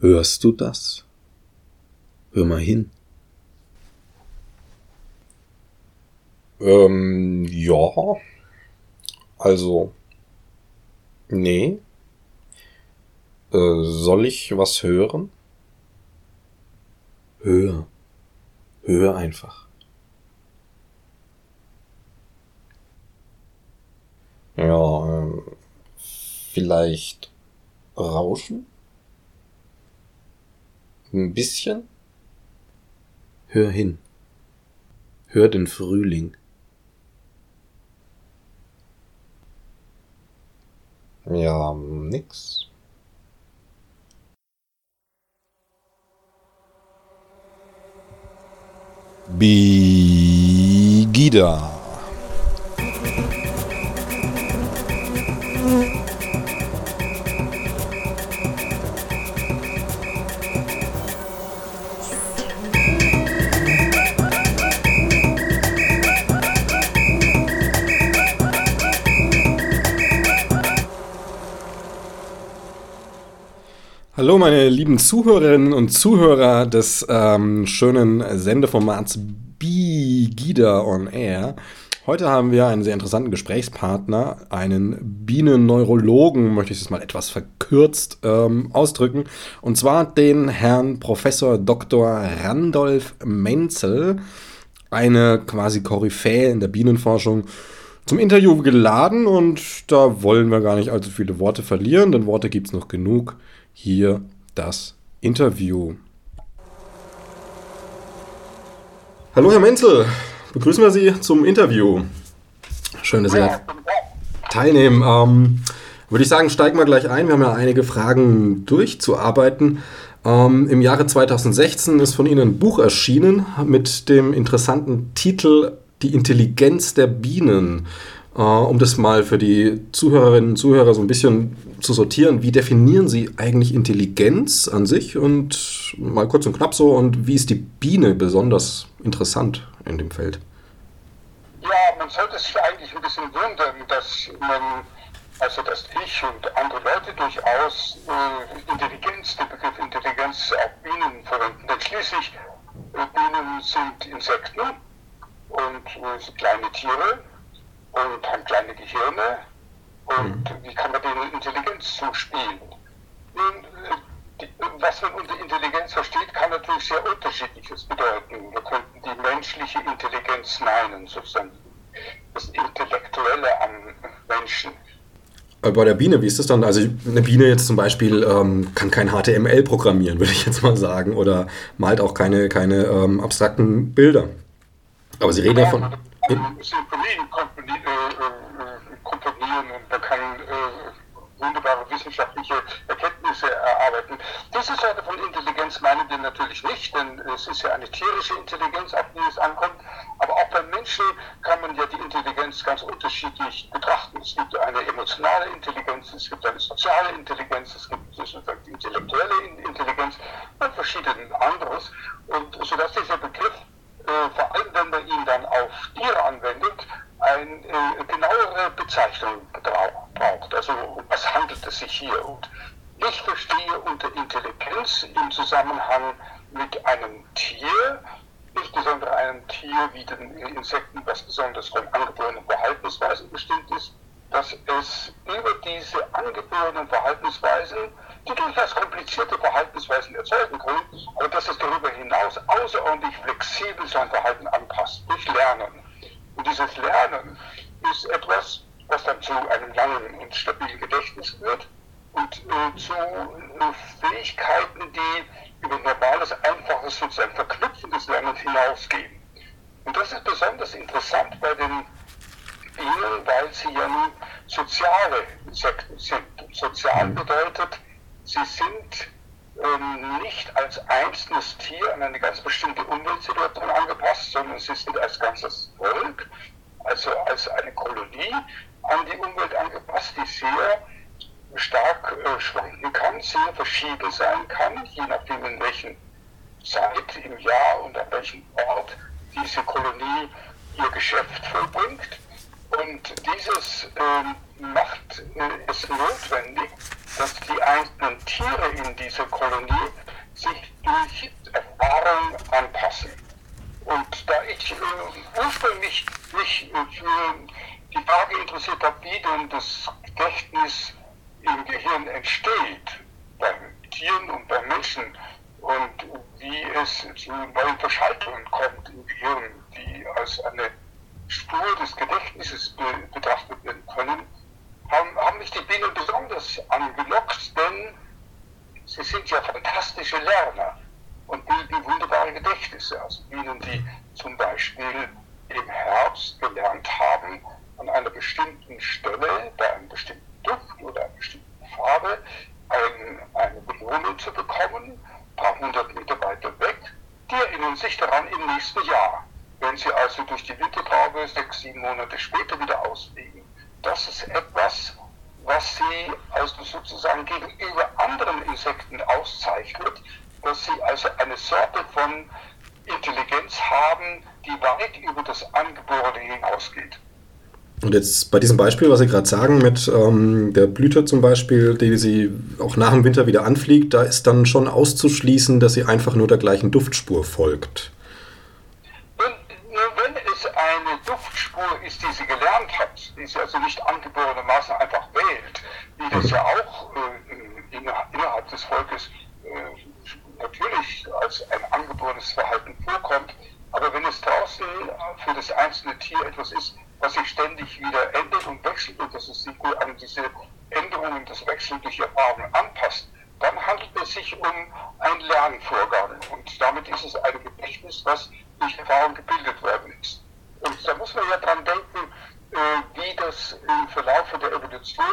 Hörst du das? Hör mal hin. Ja. Also, nee. Soll ich was hören? Hör einfach. Ja, vielleicht Rauschen? Ein bisschen? Hör hin. Hör den Frühling. Ja, nix. Bee-Gida. Hallo meine lieben Zuhörerinnen und Zuhörer des schönen Sendeformats Bee-Gida on Air. Heute haben wir einen sehr interessanten Gesprächspartner, einen Bienenneurologen, möchte ich es mal etwas verkürzt ausdrücken. Und zwar den Herrn Professor Dr. Randolf Menzel, eine quasi Koryphäe in der Bienenforschung, zum Interview geladen, und da wollen wir gar nicht allzu viele Worte verlieren, denn Worte gibt es noch genug. Hier das Interview. Hallo Herr Menzel, begrüßen wir Sie zum Interview. Schön, dass Sie teilnehmen. Würde ich sagen, steigen wir gleich ein. Wir haben ja einige Fragen durchzuarbeiten. Im Jahre 2016 ist von Ihnen ein Buch erschienen mit dem interessanten Titel Die Intelligenz der Bienen. Um das mal für die Zuhörerinnen und Zuhörer so ein bisschen zu sortieren, wie definieren Sie eigentlich Intelligenz an sich? Und mal kurz und knapp so, und wie ist die Biene besonders interessant in dem Feld? Ja, man sollte sich eigentlich ein bisschen wundern, dass ich und andere Leute durchaus den Begriff Intelligenz auf Bienen verwenden. Denn schließlich, Bienen sind Insekten und sind kleine Tiere und haben kleine Gehirne, und wie kann man denen Intelligenz zuspielen? Nun, was man unter Intelligenz versteht, kann natürlich sehr unterschiedliches bedeuten. Wir könnten die menschliche Intelligenz meinen, sozusagen das Intellektuelle am Menschen. Bei der Biene, wie ist das dann? Also eine Biene jetzt zum Beispiel kann kein HTML programmieren, würde ich jetzt mal sagen, oder malt auch keine abstrakten Bilder. Aber Sie reden davon. Symphonien komponieren, und man kann wunderbare wissenschaftliche Erkenntnisse erarbeiten. Diese Sorte von Intelligenz meinen wir natürlich nicht, denn es ist ja eine tierische Intelligenz, auf die es ankommt. Aber auch beim Menschen kann man ja die Intelligenz ganz unterschiedlich betrachten. Es gibt eine emotionale Intelligenz, es gibt eine soziale Intelligenz, es gibt sozusagen die intellektuelle Intelligenz und verschiedenen anderes. Und sodass dieser Begriff, vor allem wenn man ihn dann auf Tiere anwendet, eine genauere Bezeichnung braucht. Also um was handelt es sich hier? Und ich verstehe unter Intelligenz im Zusammenhang mit einem Tier, insbesondere einem Tier wie den Insekten, was besonders von angeborenen Verhaltensweisen bestimmt ist, dass es über diese angeborenen Verhaltensweisen, die durchaus komplizierte Verhaltensweisen erzeugen können, aber dass es darüber hinaus außerordentlich flexibel sein Verhalten anpasst, durch Lernen. Und dieses Lernen ist etwas, was dann zu einem langen und stabilen Gedächtnis führt und zu Fähigkeiten, die über normales, einfaches, sozusagen verknüpfendes Lernen hinausgehen. Und das ist besonders interessant bei den Bienen, weil sie ja nun soziale Insekten sind. Und sozial bedeutet, sie sind nicht als einzelnes Tier an eine ganz bestimmte Umweltsituation angepasst, sondern sie sind als ganzes Volk, also als eine Kolonie, an die Umwelt angepasst, die sehr stark schwanken kann, sehr verschieden sein kann, je nachdem in welchen Zeit im Jahr und an welchem Ort diese Kolonie ihr Geschäft vollbringt. Und dieses macht es notwendig, dass die einzelnen Tiere in dieser Kolonie sich durch Erfahrung anpassen. Und da ich ursprünglich mich für die Frage interessiert habe, wie denn das Gedächtnis im Gehirn entsteht, bei Tieren und bei Menschen, und wie es zu neuen Verschaltungen kommt im Gehirn, die als eine Spur des Gedächtnisses betrachtet werden können, haben mich die Bienen besonders angelockt, denn sie sind ja fantastische Lerner und bilden wunderbare Gedächtnisse. Also Bienen, die zum Beispiel im Herbst gelernt haben, an einer bestimmten Stelle, bei einem bestimmten Duft oder einer bestimmten Farbe, eine Belohnung zu bekommen, ein paar hundert Meter weiter weg, die erinnern sich daran im nächsten Jahr, wenn sie also durch die Wintertraube 6-7 Monate später wieder ausfliegen. Das ist etwas, was sie also sozusagen gegenüber anderen Insekten auszeichnet, dass sie also eine Sorte von Intelligenz haben, die weit über das Angeborene hinausgeht. Und jetzt bei diesem Beispiel, was Sie gerade sagen, mit der Blüte zum Beispiel, die sie auch nach dem Winter wieder anfliegt, da ist dann schon auszuschließen, dass sie einfach nur der gleichen Duftspur folgt. Nur wenn es eine Duftspur ist, die sie gelernt hat, die sie also nicht angeborenermaßen einfach wählt, wie das ja auch innerhalb des Volkes natürlich als ein angeborenes Verhalten vorkommt, aber wenn es draußen für das einzelne Tier etwas ist, was sich ständig wieder ändert und wechselt und dass es sich an diese Änderungen, das Wechseln durch Erfahrungen anpasst, dann handelt es sich um einen Lernvorgang und damit ist es ein Gedächtnis, was durch Erfahrung gebildet worden ist. Und da muss man ja dran denken, wie das im Verlauf der Evolution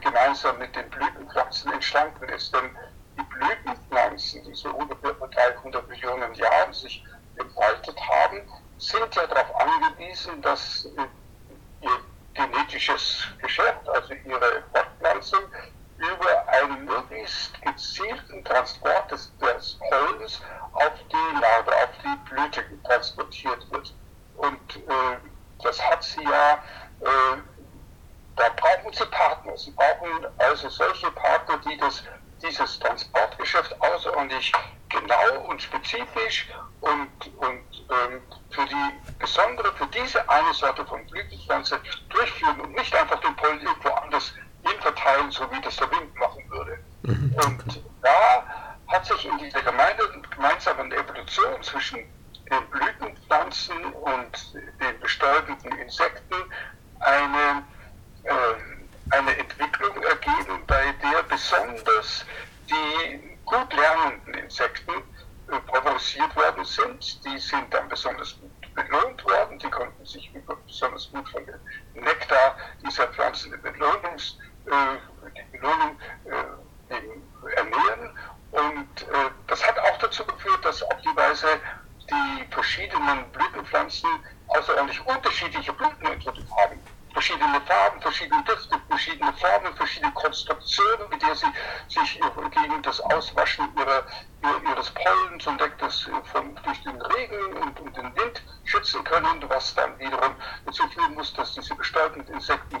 gemeinsam mit den Blütenpflanzen entstanden ist. Denn die Blütenpflanzen, die so ungefähr vor 300 Millionen Jahren sich entfaltet haben, sind ja darauf angewiesen, dass ihr genetisches Geschäft, also ihre Fortpflanzung, über einen möglichst gezielten Transport des Pollens auf die Narbe, auf die Blüte transportiert wird. Und das hat sie ja, da brauchen sie Partner. Sie brauchen also solche Partner, die dieses Transportgeschäft außerordentlich genau und spezifisch und für diese eine Sorte von Blütenpflanze durchführen und nicht einfach den Pollen irgendwo anders hinverteilen, so wie das der Wind machen würde. Und da hat sich in dieser gemeinsamen Evolution zwischen den Blütenpflanzen und den bestäubenden Insekten eine Entwicklung ergeben, bei der besonders die gut lernenden Insekten favorisiert worden sind. Die sind dann besonders gut belohnt worden, die konnten sich besonders gut von dem Nektar dieser Pflanzen die Belohnung ernähren. Und das hat auch dazu geführt, dass auf die Weise die verschiedenen Blütenpflanzen außerordentlich unterschiedliche Blüten entwickelt haben. Verschiedene Farben, verschiedene Düfte, verschiedene Formen, verschiedene Konstruktionen, mit der sie sich gegen das Auswaschen ihres Pollens und durch den Regen und den Wind schützen können, was dann wiederum dazu führen muss, dass diese bestäubenden Insekten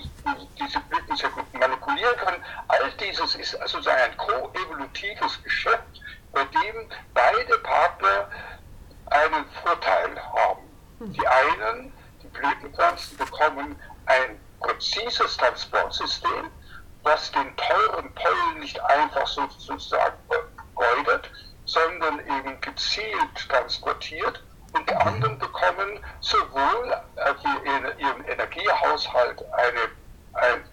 diese Blüten sehr gut manipulieren können. All dieses ist also ein koevolutives Geschäft, bei dem beide Partner einen Vorteil haben. Die einen, die Blütenpflanzen, bekommen ein präzises Transportsystem, das den teuren Pollen nicht einfach sozusagen vergeudet, sondern eben gezielt transportiert, und die anderen bekommen sowohl in ihrem Energiehaushalt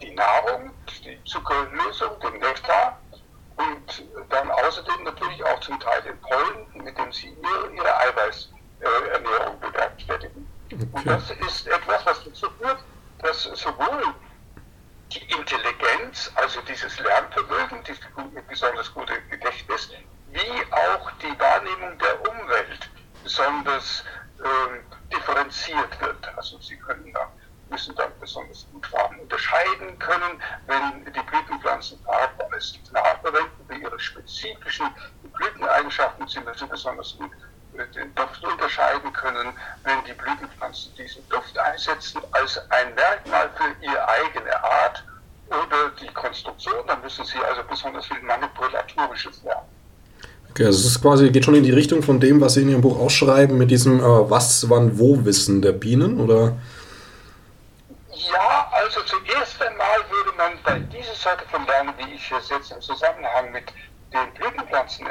die Nahrung, die Zuckerlösung, den Nektar, und dann außerdem natürlich auch zum Teil den Pollen, mit dem sie ihre Eiweißernährung bewerkstelligen. Und das ist etwas, was dazu führt, dass sowohl die Intelligenz, also dieses Lernvermögen, dieses besonders gute Gedächtnis, wie auch die Wahrnehmung der Umwelt besonders differenziert wird. Also sie müssen dann besonders gut Farben unterscheiden können, wenn die Blütenpflanzen Farben als Signal verwenden, für ihre spezifischen Blüteneigenschaften sind sie besonders gut den Duft unterscheiden können, wenn die Blütenpflanzen diesen Duft einsetzen als ein Merkmal für ihre eigene Art, oder die Konstruktion, dann müssen Sie also besonders viel manipulatorisches lernen. Okay, also es ist quasi, geht schon in die Richtung von dem, was Sie in Ihrem Buch ausschreiben, mit diesem Was, Wann, Wo-Wissen der Bienen, oder? Ja, also zuerst einmal würde man bei dieser Sorte von Lernen, die ich jetzt im Zusammenhang mit den Blütenpflanzen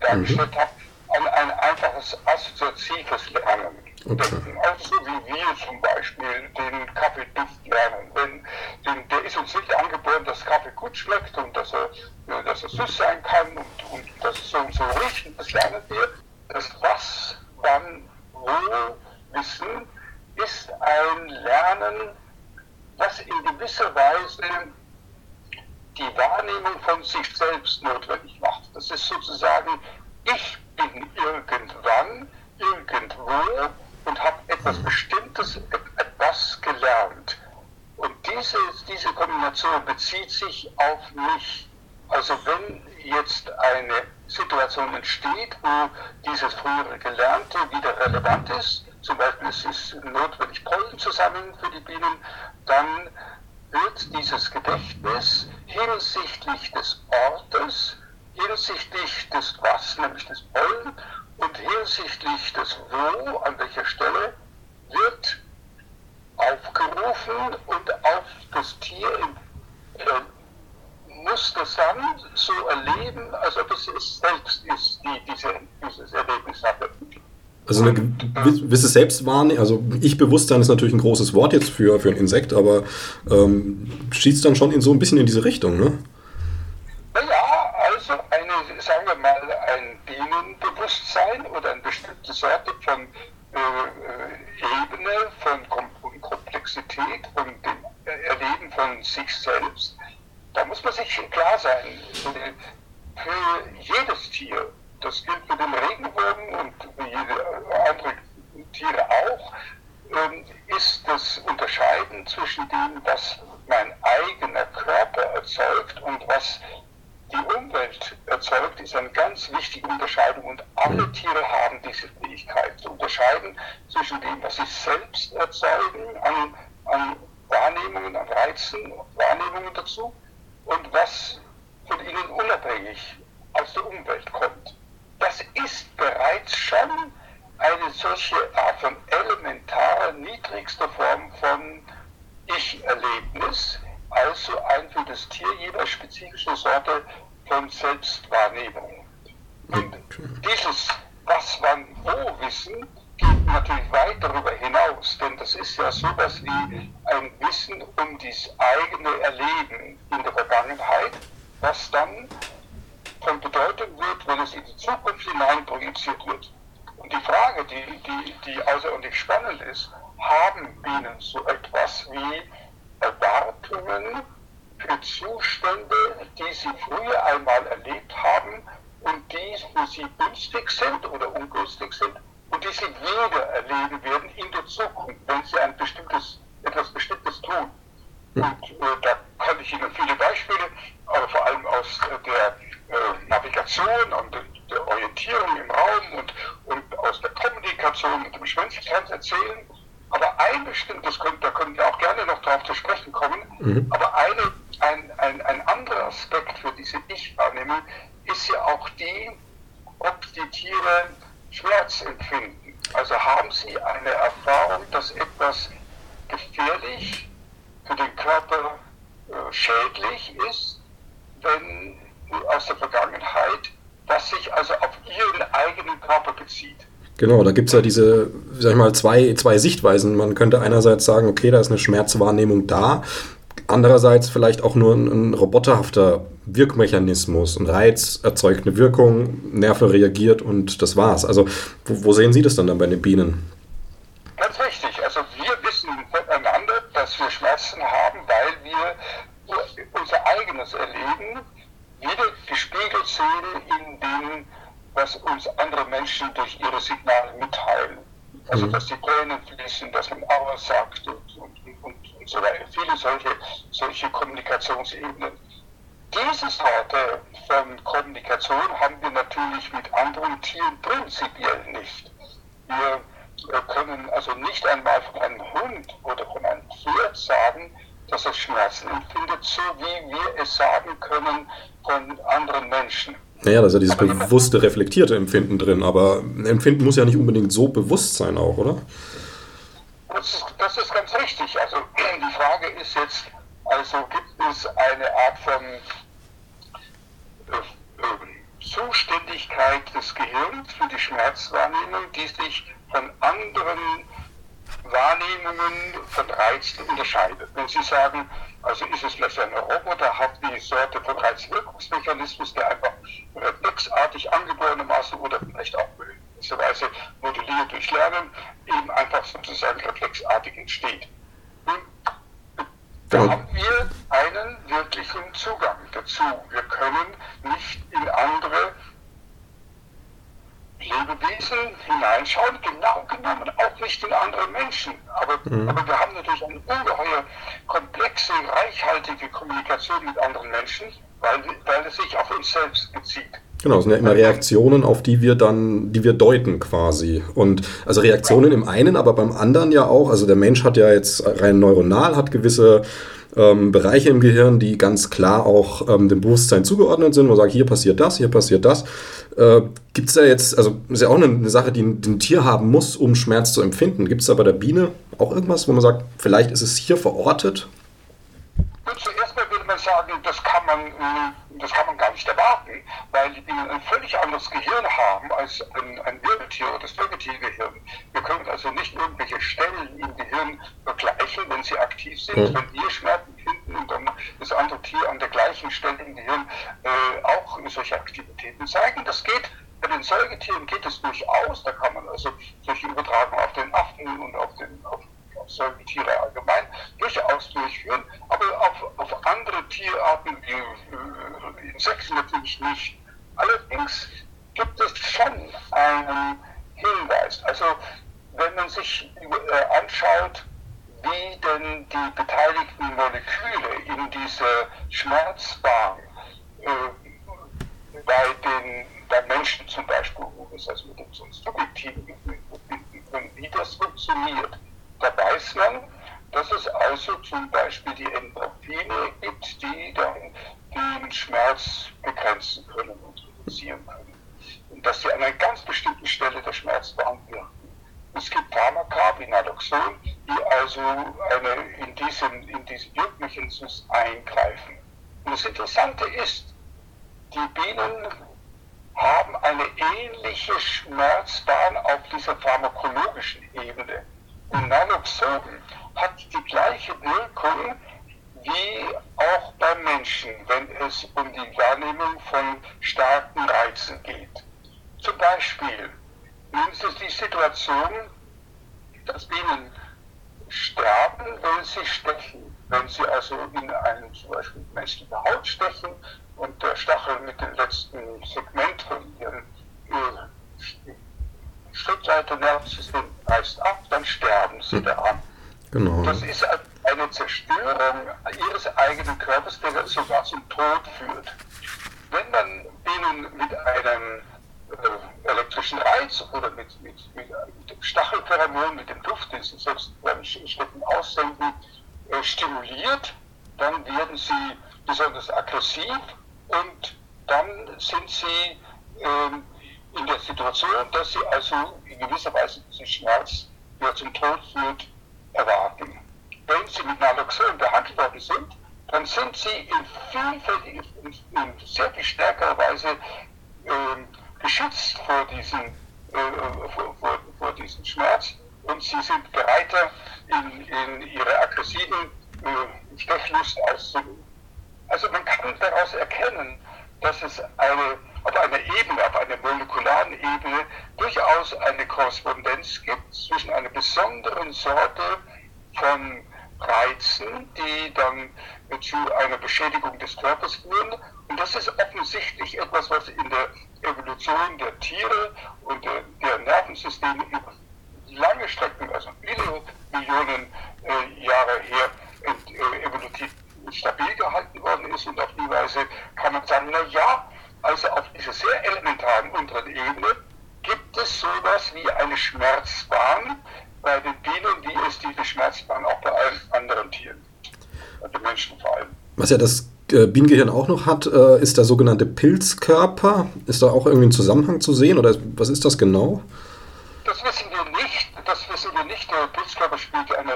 dargestellt habe, an ein einfaches assoziatives Lernen. Okay. Auch so wie wir zum Beispiel den Kaffeeduft lernen. Der ist uns nicht angeboren, dass Kaffee gut schmeckt und dass er süß sein kann und dass es so und so riecht. Das lernen wir. Das Was, Wann, Wo Wissen ist ein Lernen, das in gewisser Weise die Wahrnehmung von sich selbst notwendig macht. Das ist sozusagen, ich bin irgendwann, irgendwo und habe etwas Bestimmtes, etwas gelernt. Und diese Kombination bezieht sich auf mich. Also wenn jetzt eine Situation entsteht, wo dieses frühere Gelernte wieder relevant ist, zum Beispiel es ist notwendig, Pollen zu sammeln für die Bienen, dann wird dieses Gedächtnis hinsichtlich des Ortes, hinsichtlich des Was, nämlich des Pollen, und hinsichtlich des Wo, an welcher Stelle, wird aufgerufen und auf das Tier muss das dann so erleben, als ob es selbst ist, die dieses Erlebnis hatte. Also eine gewisse Selbstwahrnehmung, also Ich-Bewusstsein ist natürlich ein großes Wort jetzt für ein Insekt, aber schießt dann schon in so ein bisschen in diese Richtung, ne? Naja, also sagen wir mal, ein Bienenbewusstsein oder eine bestimmte Sorte von Ebene, von Komplexität, von dem Erleben von sich selbst, da muss man sich klar sein, für jedes Tier, das gilt für den Regenwurm und für jede andere Tiere auch, ist das Unterscheiden zwischen dem, was mein eigener Körper erzeugt und was die Umwelt erzeugt, ist eine ganz wichtige Unterscheidung und alle Tiere haben diese Fähigkeit zu unterscheiden zwischen dem, was sie selbst erzeugen an Wahrnehmungen, an Reizen, Wahrnehmungen dazu und was von ihnen unabhängig aus der Umwelt kommt. Das ist bereits schon eine solche Art von elementarer, niedrigster Form von Ich-Erlebnis, also ein für das Tier jeweils spezifische Sorte von Selbstwahrnehmung. Und dieses Was-Wann-Wo-Wissen geht natürlich weit darüber hinaus, denn das ist ja sowas wie ein Wissen um das eigene Erleben in der Vergangenheit, was dann von Bedeutung wird, wenn es in die Zukunft hinein projiziert wird. Und die Frage, die außerordentlich spannend ist, haben Bienen so etwas wie Erwartungen für Zustände, die sie früher einmal erlebt haben und die für sie günstig sind oder ungünstig sind und die sie wieder erleben werden in der Zukunft, wenn sie etwas Bestimmtes tun. Und da kann ich Ihnen viele Beispiele, aber vor allem aus der Navigation und der Orientierung im Raum und aus der Kommunikation mit dem Schwänzkranz erzählen. Aber ein bestimmtes, da können wir auch gerne noch darauf zu sprechen kommen, aber ein anderer Aspekt für diese Ich-Wahrnehmung ist ja auch die, ob die Tiere Schmerz empfinden. Also haben sie eine Erfahrung, dass etwas gefährlich für den Körper schädlich ist, wenn aus der Vergangenheit, was sich also auf ihren eigenen Körper bezieht. Genau, da gibt es ja diese, sag ich mal, zwei Sichtweisen. Man könnte einerseits sagen, okay, da ist eine Schmerzwahrnehmung da. Andererseits vielleicht auch nur ein roboterhafter Wirkmechanismus. Ein Reiz erzeugt eine Wirkung, Nerve reagiert und das war's. Also wo sehen Sie das dann bei den Bienen? Ganz richtig. Also wir wissen voneinander, dass wir Schmerzen haben, weil wir unser eigenes Erleben wieder gespiegelt sehen in den, was uns andere Menschen durch ihre Signale mitteilen. Also, dass die Tränen fließen, dass man Aua sagt und so weiter. Viele solche Kommunikationsebenen. Diese Sorte von Kommunikation haben wir natürlich mit anderen Tieren prinzipiell nicht. Wir können also nicht einmal von einem Hund oder von einem Pferd sagen, dass er Schmerzen empfindet, so wie wir es sagen können von anderen Menschen. Naja, da ist ja dieses bewusste, reflektierte Empfinden drin, aber Empfinden muss ja nicht unbedingt so bewusst sein auch, oder? Das ist ganz richtig. Also die Frage ist jetzt, also gibt es eine Art von Zuständigkeit des Gehirns für die Schmerzwahrnehmung, die sich von anderen Wahrnehmungen von Reizen unterscheidet. Wenn Sie sagen, also ist es vielleicht ein Roboter, hat die Sorte von Reizwirkungsmechanismus, der einfach reflexartig angeborenermaßen oder vielleicht auch möglicherweise modelliert durch Lernen, eben einfach sozusagen reflexartig entsteht. Und da haben wir einen wirklichen Zugang dazu. Wir können nicht in andere Lebewesen hineinschauen, genau genommen auch nicht in andere Menschen. Aber wir haben natürlich eine ungeheuer komplexe, reichhaltige Kommunikation mit anderen Menschen, weil es sich auf uns selbst bezieht. Genau, es sind ja immer Reaktionen, auf die wir deuten quasi. Und also Reaktionen im einen, aber beim anderen ja auch. Also der Mensch hat ja jetzt rein neuronal, hat gewisse Bereiche im Gehirn, die ganz klar auch dem Bewusstsein zugeordnet sind, wo man sagt, hier passiert das, hier passiert das. Gibt es da jetzt, also ist ja auch eine Sache, die ein Tier haben muss, um Schmerz zu empfinden. Gibt es da bei der Biene auch irgendwas, wo man sagt, vielleicht ist es hier verortet? Und zuerst mal würde man sagen, das kann man gar nicht erwarten, weil die Bienen ein völlig anderes Gehirn haben als ein Wirbeltier oder das Wirbeltiergehirn. Wir können also nicht irgendwelche Stellen im Gehirn vergleichen, wenn sie aktiv sind, wenn wir Schmerzen finden und dann das andere Tier an der gleichen Stelle im Gehirn auch solche Aktivitäten zeigen. Das geht. Bei den Säugetieren geht es durchaus, da kann man also solche Übertragung auf den Affen und auf Säugetiere allgemein durchaus durchführen, aber auf andere Tierarten wie Insekten natürlich nicht. Allerdings gibt es schon einen Hinweis. Also wenn man sich anschaut, wie denn die beteiligten Moleküle in dieser Schmerzbahn bei Menschen zum Beispiel, wo wir es also mit dem Subjektiven verbinden können, wie das funktioniert, da weiß man, dass es also zum Beispiel die Endorphine gibt, die dann den Schmerz begrenzen können und reduzieren können. Und dass sie an einer ganz bestimmten Stelle der Schmerzbahn wirken. Es gibt Pharmaka wie Naloxon, die also in diesen Wirkmechanismus eingreifen. Und das Interessante ist, die Bienen haben eine ähnliche Schmerzbahn auf dieser pharmakologischen Ebene. Und Naloxon hat die gleiche Wirkung wie auch beim Menschen, wenn es um die Wahrnehmung von starken Reizen geht. Zum Beispiel nehmen Sie die Situation, dass Bienen sterben, wenn sie stechen. Wenn sie also in einen zum Beispiel menschliche Haut stechen und der Stachel mit dem letzten Segment von ihrem Schrittleiternervensystem reißt ab, dann sterben sie daran. Genau. Das ist eine Zerstörung ihres eigenen Körpers, der sogar zum Tod führt. Wenn man Bienen mit einem elektrischen Reiz oder mit dem Stachelpheromon, mit dem Duft, den sie selbst beim Stecken aussenden, stimuliert, dann werden sie besonders aggressiv und dann sind sie in der Situation, dass sie also in gewisser Weise diesen Schmerz, der zum Tod führt, erwarten. Wenn sie mit Naloxon behandelt worden sind, dann sind sie in sehr viel stärkerer Weise geschützt vor diesem Schmerz und sie sind bereiter, in ihre aggressiven Stechlust auszulösen. Also man kann daraus erkennen, dass es auf einer molekularen Ebene, durchaus eine Korrespondenz gibt zwischen einer besonderen Sorte von Reizen, die dann zu einer Beschädigung des Körpers führen. Und das ist offensichtlich etwas, was in der Evolution der Tiere und der Nervensysteme über lange Strecken, also viele Millionen Jahre her, evolutiv stabil gehalten worden ist. Und auf die Weise kann man sagen, na ja, also auf dieser sehr elementaren unteren Ebene gibt es sowas wie eine Schmerzbahn bei den Bienen, wie es diese Schmerzbahn auch bei allen anderen Tieren gibt. an den Menschen vor allem. Was ja das Bienengehirn auch noch hat, ist der sogenannte Pilzkörper. Ist da auch irgendwie ein Zusammenhang zu sehen oder was ist das genau? Das wissen wir nicht. Der Pilzkörper spielt eine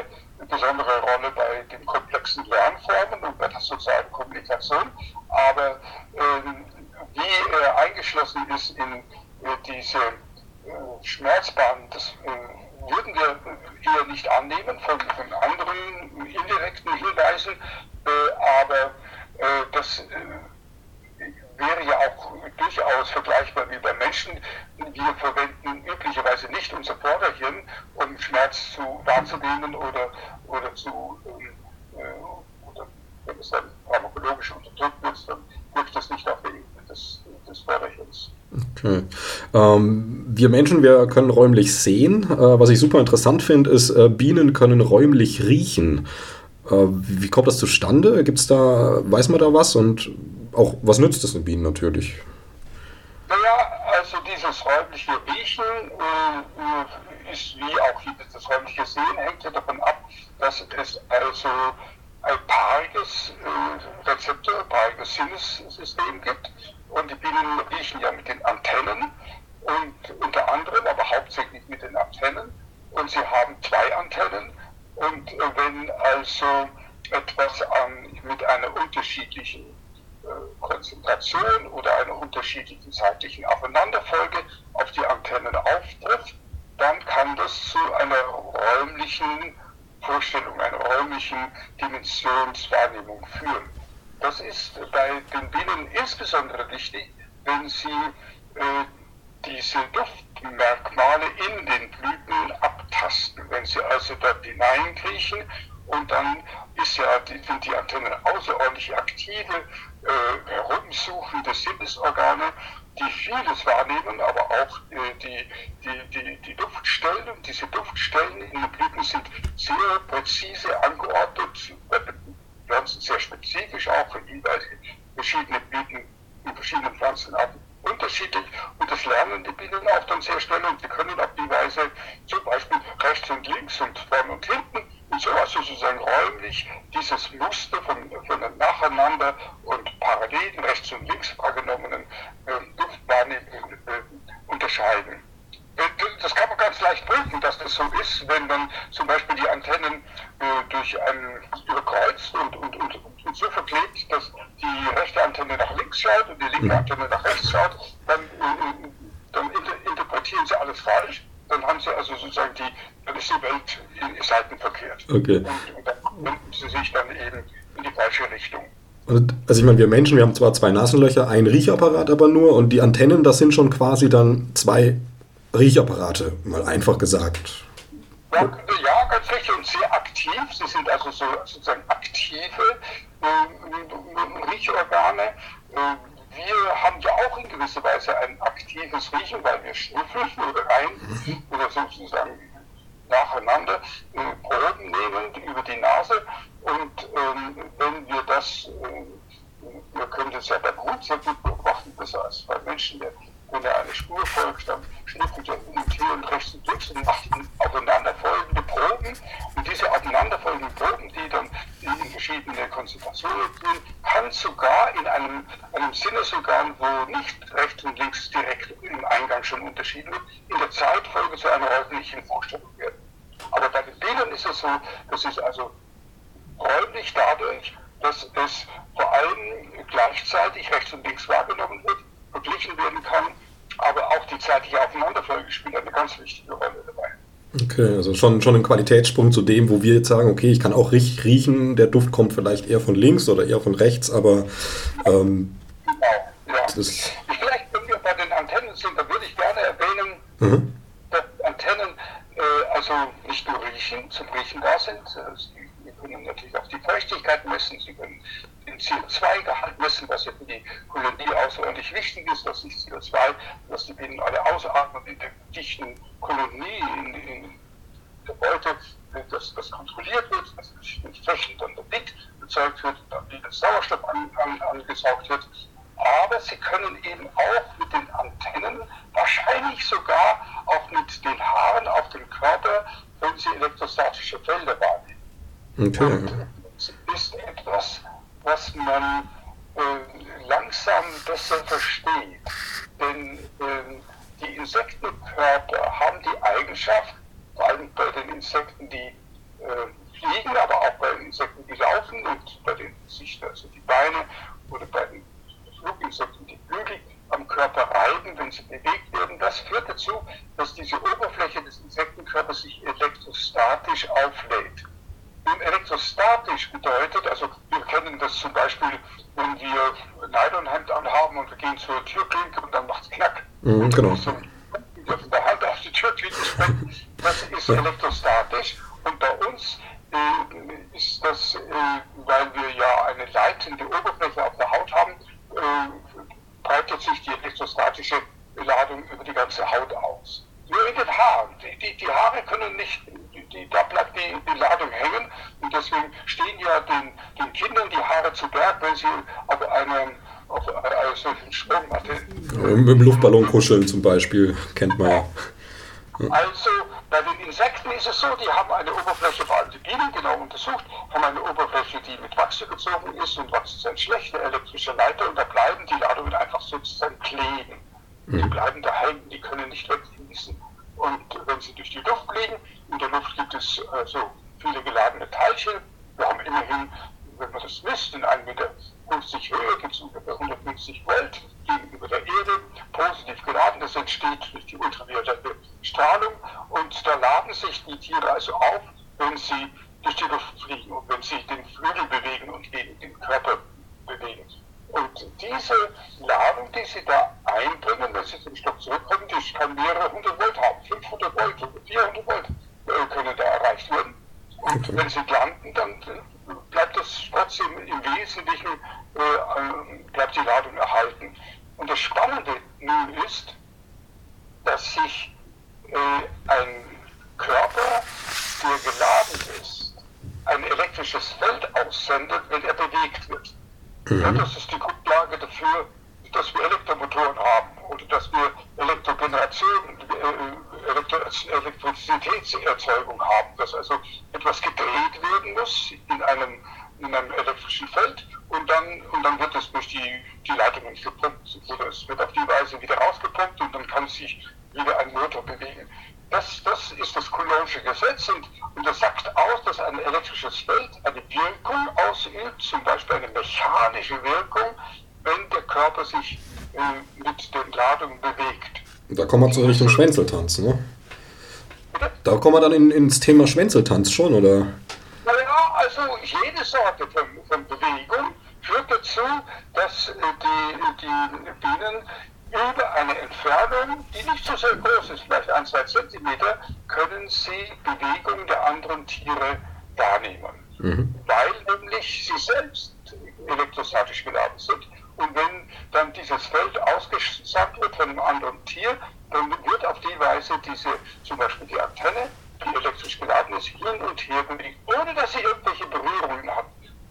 besondere Rolle bei den komplexen Lernformen und bei der sozialen Kommunikation. Aber wie eingeschlossen ist in diese Schmerzbahn, das würden wir eher nicht annehmen von anderen indirekten Hinweisen, aber das wäre ja auch durchaus vergleichbar wie bei Menschen. Wir verwenden üblicherweise nicht unser Vorderhirn, um Schmerz wahrzunehmen oder zu, oder wenn es dann pharmakologisch unterdrückt wird, dann wirkt das nicht auf der Ebene des Vorderhirns. Okay. Wir Menschen, wir können räumlich sehen. Was ich super interessant finde, ist, Bienen können räumlich riechen. Wie kommt das zustande? Gibt's da, weiß man da was? Und auch, was nützt das den Bienen natürlich? Naja, also dieses räumliche Riechen ist wie auch das räumliche Sehen, hängt ja davon ab, dass es also ein paariges Rezeptor, ein paariges Sinnessystem gibt. Und die Bienen riechen ja mit den Antennen und unter anderem, aber hauptsächlich mit den Antennen. Und sie haben zwei Antennen. Und wenn also etwas mit einer unterschiedlichen Konzentration oder einer unterschiedlichen zeitlichen Aufeinanderfolge auf die Antennen auftrifft, dann kann das zu einer räumlichen Vorstellung, einer räumlichen Dimensionswahrnehmung führen. Das ist bei den Bienen insbesondere wichtig, wenn sie diese Duftmerkmale in den Blüten abtasten. Wenn sie also dort hineinkriechen und dann sind die Antennen außerordentlich aktive, herumsuchende Sinnesorgane, die vieles wahrnehmen, aber auch die Duftstellen. Und diese Duftstellen in den Blüten sind sehr präzise angeordnet, Pflanzen sehr spezifisch auch, weil verschiedene Blüten in verschiedenen Pflanzenarten unterschiedlich, und das lernen die Bienen auch dann sehr schnell, und sie können auf die Weise zum Beispiel rechts und links und vorne und hinten und so, also sozusagen räumlich dieses Muster von nacheinander und parallelen rechts und links wahrgenommenen Duftwahrnehmungen unterscheiden. Das kann man ganz leicht prüfen, dass das so ist, wenn man zum Beispiel die Antennen überkreuzt und so verklebt, dass die rechte Antenne nach links schaut und die linke Antenne nach rechts schaut, dann interpretieren sie alles falsch. Dann haben sie also sozusagen dann ist die Welt in Seiten verkehrt. Okay. Und dann wenden sie sich dann eben in die falsche Richtung. Und, also ich meine, wir Menschen, wir haben zwar zwei Nasenlöcher, ein Riechapparat aber nur, und die Antennen, das sind schon quasi dann zwei Riechapparate, mal einfach gesagt. Ja, ganz richtig, und sehr aktiv. Sie sind also so, sozusagen aktive Riechorgane. Wir haben ja auch in gewisser Weise ein aktives Riechen, weil wir schnüffeln oder rein oder sozusagen nacheinander Proben nehmen über die Nase. Und wenn wir das, wir können das ja beim Hund sehr gut beobachten, besser als bei Menschen, wenn er eine Spur folgt, dann schnüffelt er hier und rechts und links und macht aufeinanderfolgende Proben. Und diese aufeinanderfolgenden Proben, die dann in verschiedene Konzentrationen gehen, kann sogar in einem Sinnesorgan, wo nicht rechts und links direkt im Eingang schon unterschieden wird, in der Zeitfolge zu einer räumlichen Vorstellung werden. Aber bei den Bildern ist es so, das ist also räumlich dadurch, dass es vor allem gleichzeitig rechts und links wahrgenommen wird, verglichen werden kann, aber auch die zeitliche Aufeinanderfolge spielt eine ganz wichtige Rolle dabei. Okay, also schon ein Qualitätssprung zu dem, wo wir jetzt sagen, okay, ich kann auch richtig riechen, der Duft kommt vielleicht eher von links oder eher von rechts, aber... genau, ja. Vielleicht, wenn wir bei den Antennen sind, da würde ich gerne erwähnen, dass Antennen also nicht nur riechen, zum Riechen da sind, sie können natürlich auch die Feuchtigkeit messen, sie können den CO2-Gehalt messen, was ja für die Kolonie außerordentlich wichtig ist, dass nicht CO2, dass die Bienen alle ausatmen in der dichten Kolonie, in Gebäude, dass das kontrolliert wird, dass in Flächen dann der Wind erzeugt wird, dann wieder Sauerstoff angesaugt wird. Aber sie können eben auch mit den Antennen, wahrscheinlich sogar auch mit den Haaren auf dem Körper, können sie elektrostatische Felder wahrnehmen. Okay. Und ist besser verstehe. Denn die Insektenkörper haben die Eigenschaft, vor allem bei den Insekten, die fliegen, aber auch bei den Insekten, die laufen und bei den Gesichtern, also die Beine, oder bei den Fluginsekten, die Flügel am Körper reiben, wenn sie bewegt werden. Das führt dazu, dass diese Oberfläche des Insektenkörpers sich elektrostatisch auflädt. Und elektrostatisch bedeutet, also wir kennen das zum Beispiel, wenn wir ein Nylonhemd anhaben und wir gehen zur Türklinke und dann macht es Knack. Mhm, genau. Und wir von der Hand auf die Türklinke springen. Das ist elektrostatisch. Und bei uns ist das, weil wir ja eine leitende Oberfläche auf der Haut haben, breitet sich die elektrostatische Ladung über die ganze Haut aus. Nur in den Haaren. Die Haare können nicht, da bleibt die Ladung hängen. Und deswegen stehen ja den Kindern die Haare zu Berg, wenn sie auf einem solchen Sprung hatten. Im Luftballon kuscheln zum Beispiel, kennt man ja. Also bei den Insekten ist es so, die haben eine Oberfläche, vor allem die Bienen genau untersucht, haben eine Oberfläche, die mit Wachs gezogen ist, und Wachs ist ein schlechter elektrischer Leiter, und da bleiben die Ladungen einfach sozusagen kleben. Die bleiben da hängen, die können nicht wegfließen. Und wenn sie durch die Luft fliegen, in der Luft gibt es so viele geladene Teilchen. Wir haben immerhin, wenn man das misst, in 1,50 Meter Höhe gibt es ungefähr 150 Volt gegenüber der Erde, positiv geladen. Das entsteht durch die ultraviolette Strahlung, und da laden sich die Tiere also auf, wenn sie durch die Luft fliegen und wenn sie den Flügel bewegen und gegen den Körper bewegen. Und diese Ladung, die sie da einbringen, wenn sie zum Stock zurückkommen, die kann mehrere 100 Volt haben, 500 Volt, 400 Volt können da erreicht werden. Und wenn sie landen, dann bleibt das trotzdem im Wesentlichen, bleibt die Ladung erhalten. Und das Spannende nun ist, dass sich ein Körper, der geladen ist, ein elektrisches Feld aussendet, wenn er bewegt wird. Mhm. Ja, das ist die Grundlage dafür, dass wir Elektromotoren haben oder dass wir Elektrizitätserzeugung haben, dass also etwas gedreht werden muss in einem elektrischen Feld, und dann wird es durch die Leitungen gepumpt, oder es wird auf die Weise wieder rausgepumpt, und dann kann sich wieder ein Motor bewegen. Das ist das Coulombsche Gesetz, und das sagt aus, dass ein elektrisches Feld eine Wirkung ausübt, zum Beispiel eine mechanische Wirkung, wenn der Körper sich mit den Ladungen bewegt. Da kommen wir zur Richtung Schwänzeltanz, ne? Bitte? Da kommen wir dann ins Thema Schwänzeltanz schon, oder? Naja, also jede Sorte von Bewegung führt dazu, dass die Bienen über eine Entfernung, die nicht so sehr groß ist, vielleicht 1-2 Zentimeter, können sie Bewegung der anderen Tiere wahrnehmen. Mhm. Weil nämlich sie selbst elektrostatisch geladen sind. Und wenn dann dieses Feld ausgesandt wird von einem anderen Tier, dann wird auf die Weise diese, zum Beispiel die Antenne, die elektrisch geladen ist, hin und her bewegt, ohne dass sie irgendwelche Berührungen hat.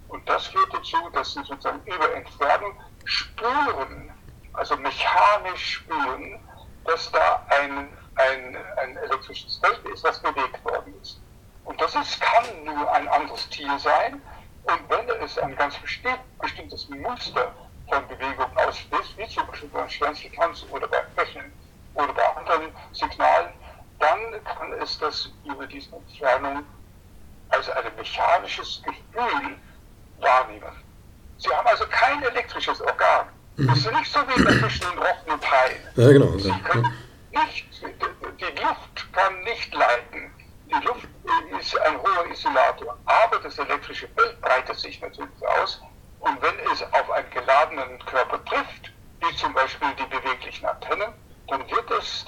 Und das führt dazu, dass sie sozusagen über Entfernung spüren, also mechanisch spüren, dass da ein elektrisches Feld ist, das bewegt worden ist. Und das kann nur ein anderes Tier sein. Und wenn es ein ganz bestimmtes Muster von Bewegung auslöst, wie zum Beispiel beim Schwänzeltanz oder bei Fächeln oder bei anderen Signalen, dann kann es das über diese Entfernung als ein mechanisches Gefühl wahrnehmen. Sie haben also kein elektrisches Organ. Das ist nicht so wie zwischen den Rochen und Haien. Ja, genau. Sie können nicht, die Luft kann nicht leiten. Die Luft ist ein hoher Isolator. Aber das elektrische Feld breitet sich natürlich aus. Und wenn es auf einen geladenen Körper trifft, wie zum Beispiel die beweglichen Antennen, dann wird es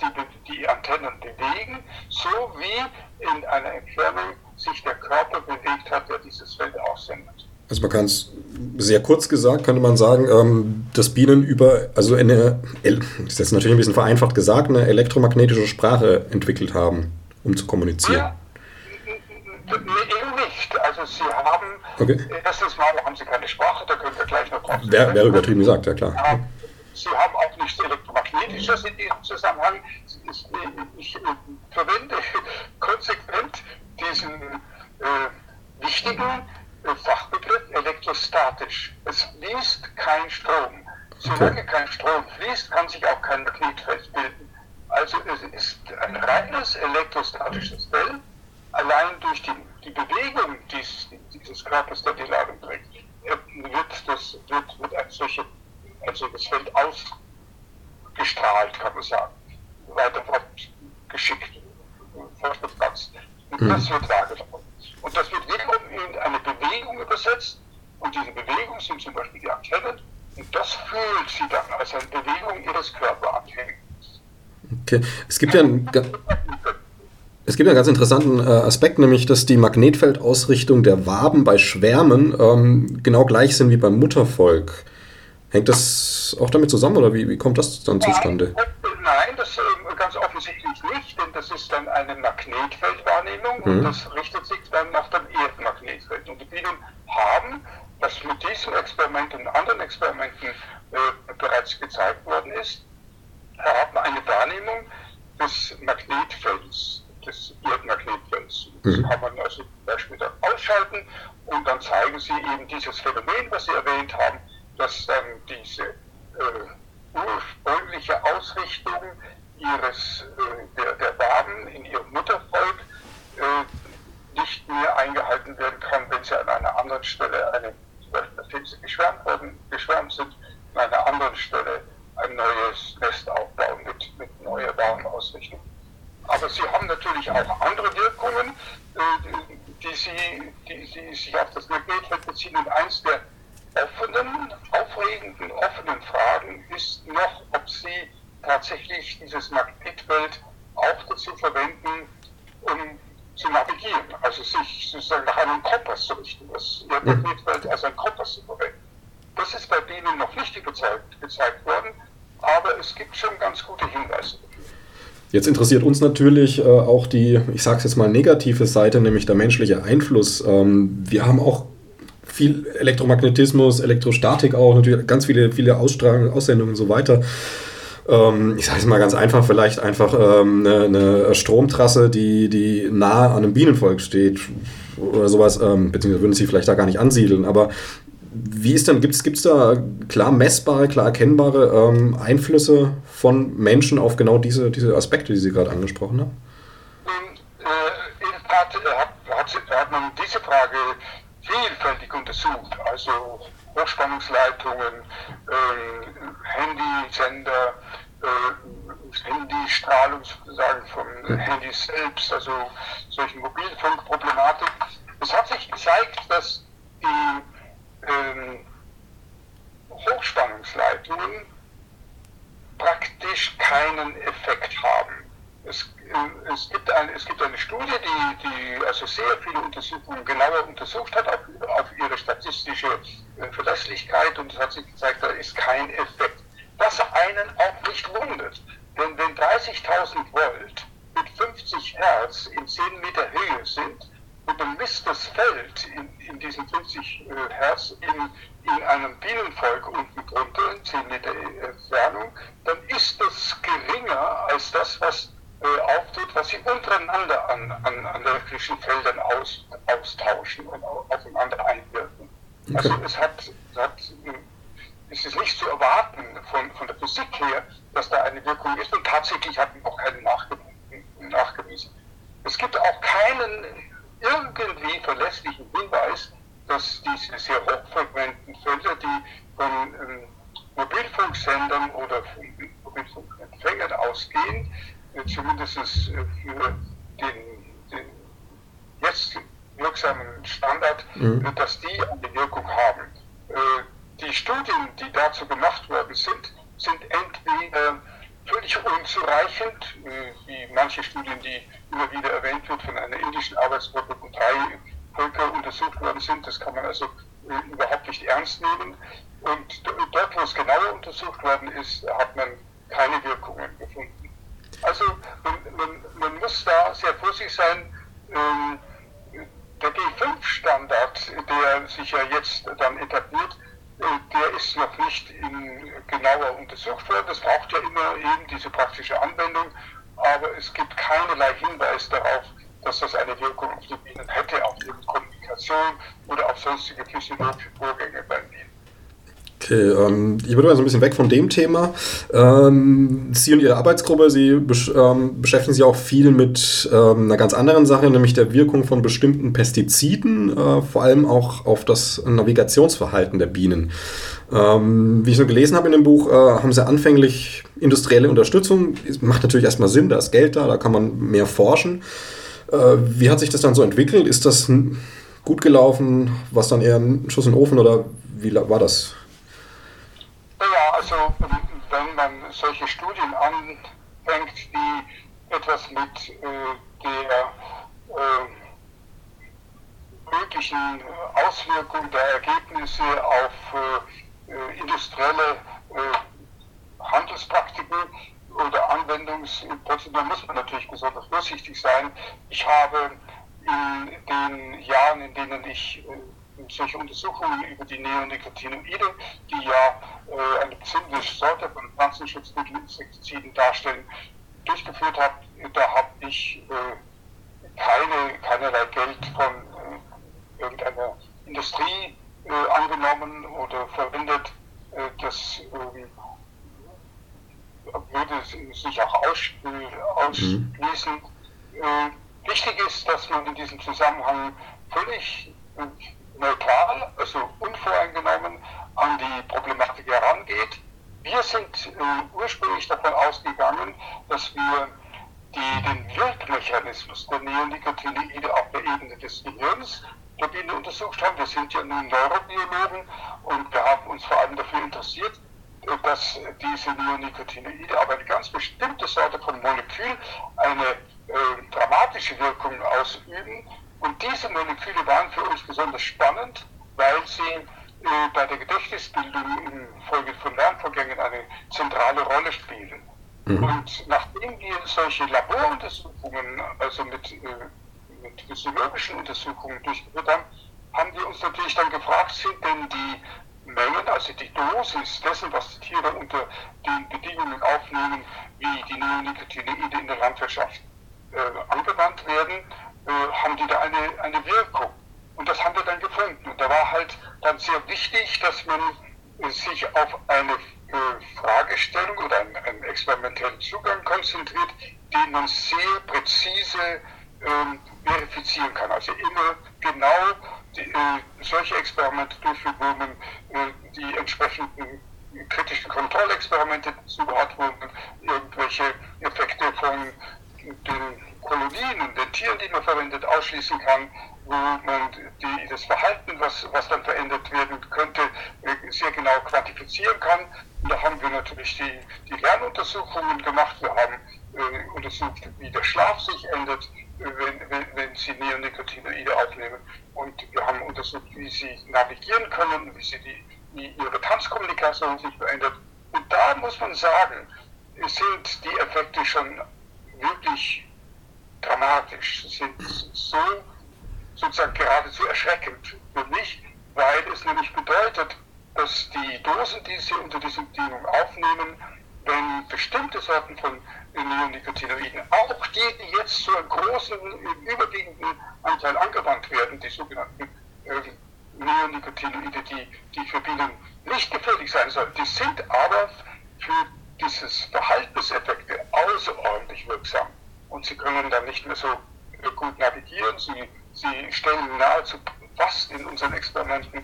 die Antennen bewegen, so wie in einer Entfernung sich der Körper bewegt hat, der dieses Feld aussendet. Also man kann es sehr kurz gesagt, könnte man sagen, dass Bienen über, also eine, ist jetzt natürlich ein bisschen vereinfacht gesagt, eine elektromagnetische Sprache entwickelt haben, um zu kommunizieren. Ja, eben nicht. Also sie haben, erstens mal haben sie keine Sprache, da können wir gleich noch drauf. Wäre übertrieben gesagt, ja klar. Ja. Sie haben auch nichts Elektromagnetisches in diesem Zusammenhang. Ich verwende konsequent diesen wichtigen Fachbegriff elektrostatisch. Es fließt kein Strom. Solange kein Strom fließt, kann sich auch kein Magnet festbilden. Also es ist ein reines elektrostatisches Feld, allein durch die Bewegung dieses Körpers, der die Ladung trägt, wird ein solches Feld ausgestrahlt, kann man sagen, weiter fortgeschickt, fortgepflanzt. Und das wird wahrgenommen. Und das wird wiederum in eine Bewegung übersetzt. Und diese Bewegungen sind zum Beispiel die Antennen. Und das fühlt sie dann als eine Bewegung ihres Körperanhängens. Okay, es gibt ja einen ganz interessanten Aspekt, nämlich, dass die Magnetfeldausrichtung der Waben bei Schwärmen genau gleich sind wie beim Muttervolk. Hängt das auch damit zusammen oder wie kommt das dann zustande? Nein, das ganz offensichtlich nicht, denn das ist dann eine Magnetfeldwahrnehmung und das richtet sich dann nach dem Erdmagnetfeld. Und die Bienen haben, was mit diesem Experiment und anderen Experimenten bereits gezeigt worden ist, haben eine Wahrnehmung des Magnetfelds, des Erdmagnetfelds. Das kann man also zum Beispiel dann ausschalten und dann zeigen sie eben dieses Phänomen, was Sie erwähnt haben, dass dann diese ursprüngliche Ausrichtung der Waben in ihrem Muttervolk nicht mehr eingehalten werden kann, wenn sie an einer anderen Stelle, nachdem sie geschwärmt sind, an einer anderen Stelle ein neues Nest aufbauen mit neuer Wabenausrichtung. Aber sie haben natürlich auch andere Wirkungen, die sich auf das Magnetfeld beziehen, und eins der aufregenden Fragen ist noch, ob sie tatsächlich dieses Magnetfeld auch dazu verwenden, um zu navigieren, also sich sozusagen nach einem Kompass zu richten, das Magnetfeld als ein Kompass zu verwenden. Das ist bei Bienen noch nicht gezeigt worden, aber es gibt schon ganz gute Hinweise. Jetzt interessiert uns natürlich auch die, ich sage es jetzt mal, negative Seite, nämlich der menschliche Einfluss. Wir haben auch viel Elektromagnetismus, Elektrostatik auch, natürlich ganz viele Ausstrahlungen, Aussendungen und so weiter. Ich sage es mal ganz einfach, vielleicht einfach eine Stromtrasse, die nah an einem Bienenvolk steht oder sowas, beziehungsweise würden sie vielleicht da gar nicht ansiedeln. Aber wie ist denn, gibt's da klar messbare, klar erkennbare Einflüsse von Menschen auf genau diese Aspekte, die Sie gerade angesprochen haben? In der Tat hat man diese Frage vielfältig untersucht, also Hochspannungsleitungen, Handysender, Handystrahlung sozusagen vom Handy selbst, also solche Mobilfunkproblematik. Es hat sich gezeigt, dass die Hochspannungsleitungen praktisch keinen Effekt haben. Es gibt eine Studie, die also sehr viele Untersuchungen genauer untersucht hat auf ihre statistische Verlässlichkeit, und es hat sich gezeigt, da ist kein Effekt. Was einen auch nicht wundert, denn wenn 30.000 Volt mit 50 Hertz in 10 Meter Höhe sind und man misst das Feld in diesen 50 Hertz in einem Bienenvolk unten drunter in 10 Meter Entfernung, dann ist das geringer als das, was auftritt, was sie untereinander an elektrischen Feldern austauschen und aufeinander einwirken. Okay. Also es ist nicht zu erwarten von der Physik her, dass da eine Wirkung ist, und tatsächlich hat man auch keinen nachgewiesen. Es gibt auch keinen irgendwie verlässlichen Hinweis, dass diese sehr hochfrequenten Felder, die von Mobilfunksendern oder von Mobilfunkempfängern ausgehen, zumindest für den jetzt wirksamen Standard, dass die eine Wirkung haben. Die Studien, die dazu gemacht worden sind entweder völlig unzureichend, wie manche Studien, die immer wieder erwähnt wird, von einer indischen Arbeitsgruppe von 3 Völker untersucht worden sind. Das kann man also überhaupt nicht ernst nehmen. Und dort, wo es genauer untersucht worden ist, hat man keine Wirkungen gefunden. Also man muss da sehr vorsichtig sein. Der G5-Standard, der sich ja jetzt dann etabliert, der ist noch nicht genauer untersucht worden. Das braucht ja immer eben diese praktische Anwendung, aber es gibt keinerlei Hinweis darauf, dass das eine Wirkung auf die Bienen hätte, auf ihre Kommunikation oder auf sonstige physiologische Vorgänge bei Bienen. Okay, ich würde mal so ein bisschen weg von dem Thema. Sie und Ihre Arbeitsgruppe, Sie beschäftigen sich auch viel mit einer ganz anderen Sache, nämlich der Wirkung von bestimmten Pestiziden, vor allem auch auf das Navigationsverhalten der Bienen. Wie ich so gelesen habe in dem Buch, haben Sie anfänglich industrielle Unterstützung. Macht natürlich erstmal Sinn, da ist Geld da, da kann man mehr forschen. Wie hat sich das dann so entwickelt? Ist das gut gelaufen? War es dann eher ein Schuss in den Ofen oder wie war das? Ja, also wenn man solche Studien anfängt, die etwas mit der möglichen Auswirkung der Ergebnisse auf industrielle Handelspraktiken oder Anwendungsplätze, da muss man natürlich besonders vorsichtig sein. Ich habe in den Jahren, in denen ich solche Untersuchungen über die Neonicotinoide, die ja eine ziemliche Sorte von Pflanzenschutzmitteln und Insektiziden darstellen, durchgeführt habe, da habe ich keinerlei Geld von irgendeiner Industrie angenommen oder verwendet. Das würde sich auch ausschließen. Wichtig ist, dass man in diesem Zusammenhang völlig neutral, also unvoreingenommen an die Problematik herangeht. Wir sind ursprünglich davon ausgegangen, dass wir den Wirkmechanismus der Neonicotinoide auf der Ebene des Gehirns der Biene untersucht haben. Wir sind ja nun Neurobiologen und wir haben uns vor allem dafür interessiert, dass diese Neonicotinoide, aber eine ganz bestimmte Sorte von Molekül, eine dramatische Wirkung ausüben. Und diese Moleküle waren für uns besonders spannend, weil sie bei der Gedächtnisbildung infolge von Lernvorgängen eine zentrale Rolle spielen. Und nachdem wir solche Laboruntersuchungen, also mit physiologischen Untersuchungen durchgeführt haben, haben wir uns natürlich dann gefragt, sind denn die Mengen, also die Dosis dessen, was die Tiere unter den Bedingungen aufnehmen, wie die Neonicotinoide in der Landwirtschaft angewandt werden, haben die da eine Wirkung. Und das haben wir dann gefunden. Und da war halt dann sehr wichtig, dass man sich auf eine Fragestellung oder einen experimentellen Zugang konzentriert, den man sehr präzise verifizieren kann. Also immer genau solche Experimente durchführen, wo man die entsprechenden kritischen Kontrollexperimente dazu hat, wo man irgendwelche Effekte von den Kolonien und den Tieren, die man verwendet, ausschließen kann, wo man das Verhalten, was dann verändert werden könnte, sehr genau quantifizieren kann. Und da haben wir natürlich die Lernuntersuchungen gemacht. Wir haben untersucht, wie der Schlaf sich ändert, wenn sie Neonicotinoide aufnehmen. Und wir haben untersucht, wie sie navigieren können, wie ihre Tanzkommunikation sich verändert. Und da muss man sagen, sind die Effekte schon wirklich dramatisch, sind so sozusagen geradezu erschreckend für mich, weil es nämlich bedeutet, dass die Dosen, die sie unter diesen Bedingungen aufnehmen, wenn bestimmte Sorten von Neonicotinoiden, auch die, die jetzt zu einem großen, überwiegenden Anteil angewandt werden, die sogenannten Neonicotinoide, die für Bienen nicht gefährlich sein sollen, die sind aber für dieses Verhaltenseffekte außerordentlich wirksam. Und sie können dann nicht mehr so gut navigieren. Sie stellen nahezu fast in unseren Experimenten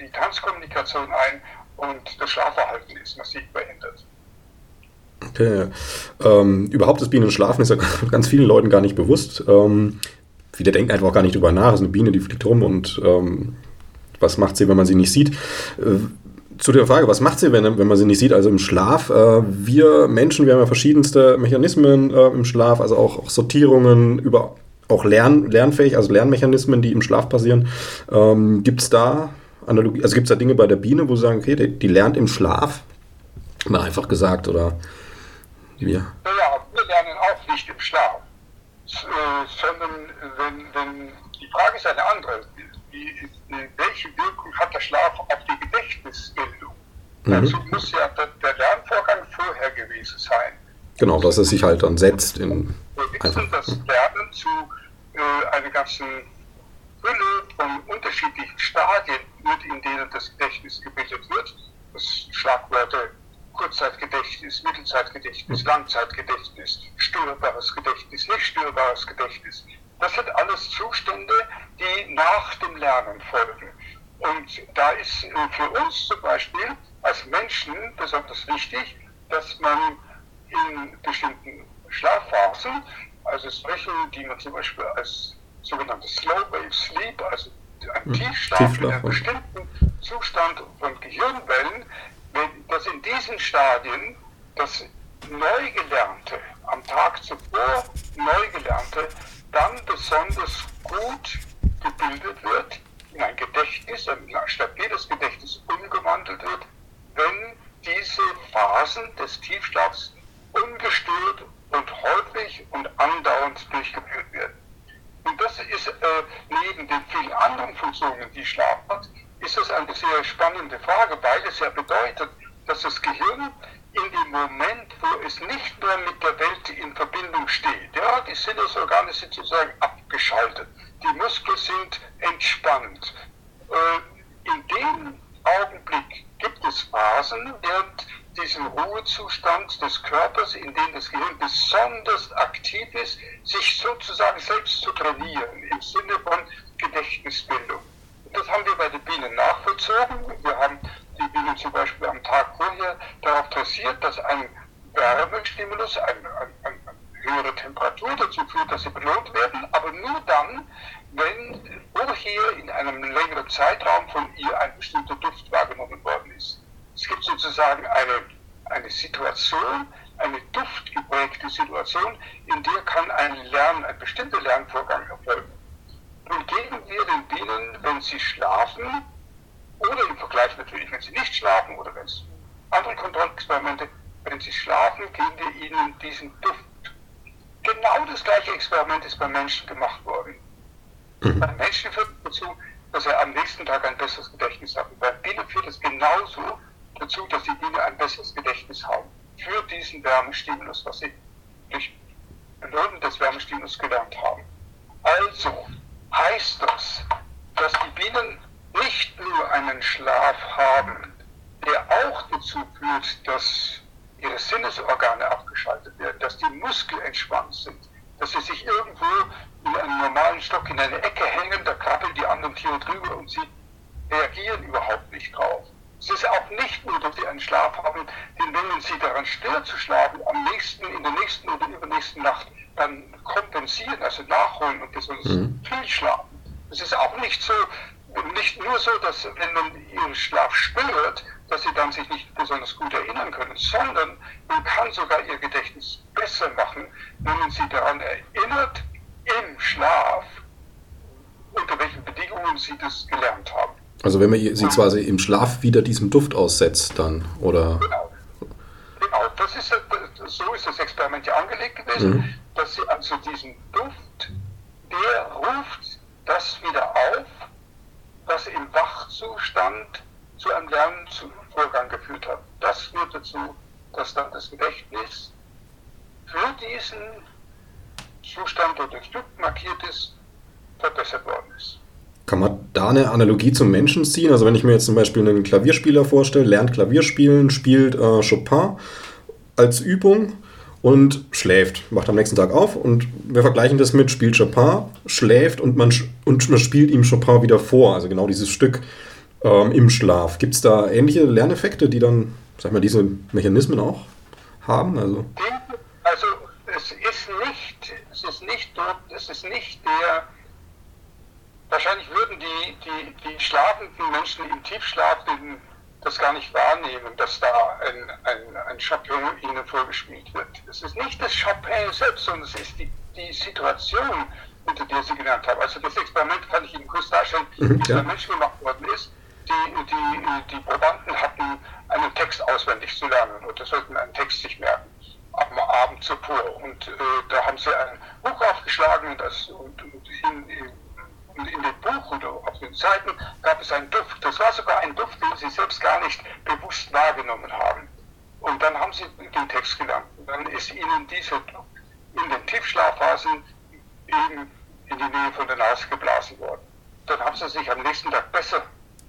die Tanzkommunikation ein und das Schlafverhalten ist massiv verändert. Okay. Überhaupt das Bienenschlafen ist ja ganz vielen Leuten gar nicht bewusst. Viele denken einfach auch gar nicht drüber nach. Es ist eine Biene, die fliegt rum und was macht sie, wenn man sie nicht sieht? Zu der Frage, was macht sie, wenn man sie nicht sieht, also im Schlaf? Wir Menschen, wir haben ja verschiedenste Mechanismen im Schlaf, also auch Sortierungen, über auch lernfähig, also Lernmechanismen, die im Schlaf passieren. Gibt's da Dinge bei der Biene, wo Sie sagen, okay, die lernt im Schlaf? Mal einfach gesagt, oder wir? Ja, wir lernen auch nicht im Schlaf, sondern wenn die Frage ist eine andere. Welche Wirkung hat der Schlaf auf die Gedächtnisbildung? Dazu muss ja der Lernvorgang vorher gewesen sein. Genau, dass es sich halt dann setzt. Wir wissen, dass Lernen zu einer ganzen Fülle von unterschiedlichen Stadien wird, in denen das Gedächtnis gebildet wird. Das Schlagwörter Kurzzeitgedächtnis, Mittelzeitgedächtnis, Langzeitgedächtnis, störbares Gedächtnis, nicht störbares Gedächtnis. Das sind alles Zustände, die nach dem Lernen folgen. Und da ist für uns zum Beispiel als Menschen besonders wichtig, dass man in bestimmten Schlafphasen, also solche, die man zum Beispiel als sogenannte Slow Wave Sleep, also ein Tiefschlaf in einem bestimmten Zustand von Gehirnwellen, dass in diesen Stadien das Neugelernte, am Tag zuvor Neugelernte, dann besonders gut gebildet wird, in ein Gedächtnis, ein stabiles Gedächtnis umgewandelt wird, wenn diese Phasen des Tiefschlafs ungestört und häufig und andauernd durchgeführt werden. Und das ist neben den vielen anderen Funktionen, die Schlaf hat, ist das eine sehr spannende Frage, weil es ja bedeutet, dass das Gehirn in dem Moment, wo es nicht mehr mit der Welt in Verbindung steht, ja, die Sinnesorgane sind sozusagen abgeschaltet, die Muskeln sind entspannt. In dem Augenblick gibt es Phasen während diesem Ruhezustand des Körpers, in dem das Gehirn besonders aktiv ist, sich sozusagen selbst zu trainieren, im Sinne von Gedächtnisbildung. Das haben wir bei den Bienen nachvollzogen. Wir haben die Bienen zum Beispiel am Tag vorher darauf dressiert, dass ein Wärmestimulus, eine höhere Temperatur dazu führt, dass sie belohnt werden, aber nur dann, wenn vorher in einem längeren Zeitraum von ihr ein bestimmter Duft wahrgenommen worden ist. Es gibt sozusagen eine Situation, eine duftgeprägte Situation, in der kann ein bestimmter Lernvorgang erfolgen. Nun geben wir den Bienen, wenn sie schlafen, oder im Vergleich natürlich, wenn sie nicht schlafen, oder wenn es andere Kontrollexperimente, wenn sie schlafen, geben wir ihnen diesen Duft. Genau das gleiche Experiment ist beim Menschen gemacht worden. Beim Menschen führt dazu, dass er am nächsten Tag ein besseres Gedächtnis hat. Und bei Bienen führt es genauso dazu, dass die Bienen ein besseres Gedächtnis haben für diesen Wärmestimulus, was sie durch Belohnen des Wärmestimulus gelernt haben. Also heißt das, dass die Bienen nicht nur einen Schlaf haben, der auch dazu führt, dass ihre Sinnesorgane abgeschaltet werden, dass die Muskeln entspannt sind, dass sie sich irgendwo in einen normalen Stock in eine Ecke hängen, da krabbeln die anderen Tiere drüber und sie reagieren überhaupt nicht drauf. Es ist auch nicht nur, dass sie einen Schlaf haben, denn wenn man sie daran stört zu schlafen, in der nächsten oder übernächsten Nacht, dann kompensieren, also nachholen und besonders viel schlafen. Es ist auch nicht nur so, dass wenn man ihren Schlaf stört, dass sie dann sich nicht besonders gut erinnern können, sondern man kann sogar ihr Gedächtnis besser machen, wenn man sie daran erinnert, im Schlaf, unter welchen Bedingungen sie das gelernt haben. Also wenn man sie quasi im Schlaf wieder diesem Duft aussetzt dann, oder? Genau. So ist das Experiment ja angelegt gewesen, dass sie also diesen Duft, der ruft das wieder auf, was im Wachzustand zu einem Lernvorgang geführt hat. Das führt dazu, dass dann das Gedächtnis für diesen Zustand, der durch Stück markiert ist, verbessert worden ist. Kann man da eine Analogie zum Menschen ziehen? Also wenn ich mir jetzt zum Beispiel einen Klavierspieler vorstelle, lernt Klavierspielen, spielt Chopin als Übung und schläft, macht am nächsten Tag auf und wir vergleichen das mit, spielt Chopin, schläft und man spielt ihm Chopin wieder vor, also genau dieses Stück im Schlaf. Gibt es da ähnliche Lerneffekte, die dann, sag ich mal, diese Mechanismen auch haben? Also es ist nicht der, wahrscheinlich würden die schlafenden Menschen im Tiefschlaf das gar nicht wahrnehmen, dass da ein Chopin ihnen vorgespielt wird. Es ist nicht das Chopin selbst, sondern es ist die Situation, unter der sie gelernt haben. Also das Experiment kann ich Ihnen kurz darstellen, wie es bei Menschen gemacht worden ist. Die Probanden hatten einen Text auswendig zu lernen oder sollten einen Text sich merken am Abend zuvor. Und da haben sie ein Buch aufgeschlagen und in dem Buch oder auf den Seiten gab es einen Duft. Das war sogar ein Duft, den sie selbst gar nicht bewusst wahrgenommen haben. Und dann haben sie den Text gelernt. Und dann ist ihnen dieser Duft in den Tiefschlafphasen eben in die Nähe von der Nase geblasen worden. Dann haben sie sich am nächsten Tag besser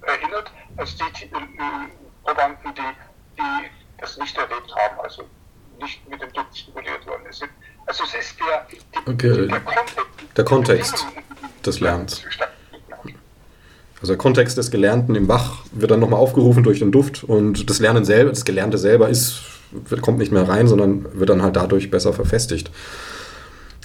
erinnert als die Probanden, die das nicht erlebt haben, also nicht mit dem Duft stimuliert worden sind. Also es ist der Kontext des Lernens. Also der Kontext des Gelernten im Wach wird dann nochmal aufgerufen durch den Duft und das Lernen selber, das Gelernte selber kommt nicht mehr rein, sondern wird dann halt dadurch besser verfestigt.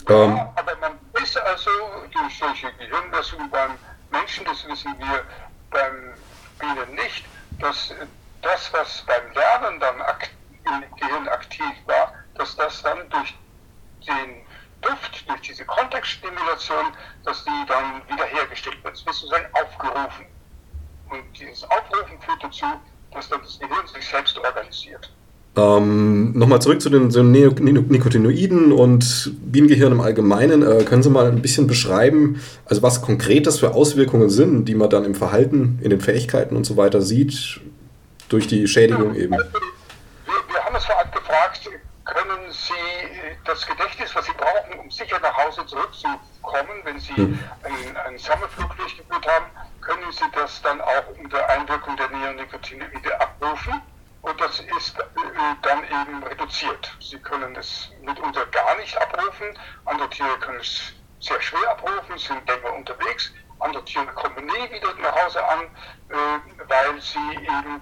Ja, aber man ist also durch solche Gehirnmessungen beim Menschen, das wissen wir beim Bienen nicht, dass das, was beim Lernen dann im Gehirn aktiv war, dass das dann durch den Duft, durch diese Kontextstimulation, dass die dann wiederhergestellt wird. Das wird sozusagen aufgerufen. Und dieses Aufrufen führt dazu, dass dann das Gehirn sich selbst organisiert. Nochmal zurück zu den Neonicotinoiden und Bienengehirn im Allgemeinen. Können Sie mal ein bisschen beschreiben, also was konkret das für Auswirkungen sind, die man dann im Verhalten, in den Fähigkeiten und so weiter sieht, durch die Schädigung eben? Also, wir haben es vorab gefragt, können Sie das Gedächtnis, was Sie brauchen, um sicher nach Hause zurückzukommen, wenn Sie einen Sammelflug durchgeführt haben, können Sie das dann auch unter Einwirkung der Neonicotinoide abrufen? Und das ist dann eben reduziert. Sie können es mitunter gar nicht abrufen, andere Tiere können es sehr schwer abrufen, sind länger unterwegs, andere Tiere kommen nie wieder nach Hause an, weil sie eben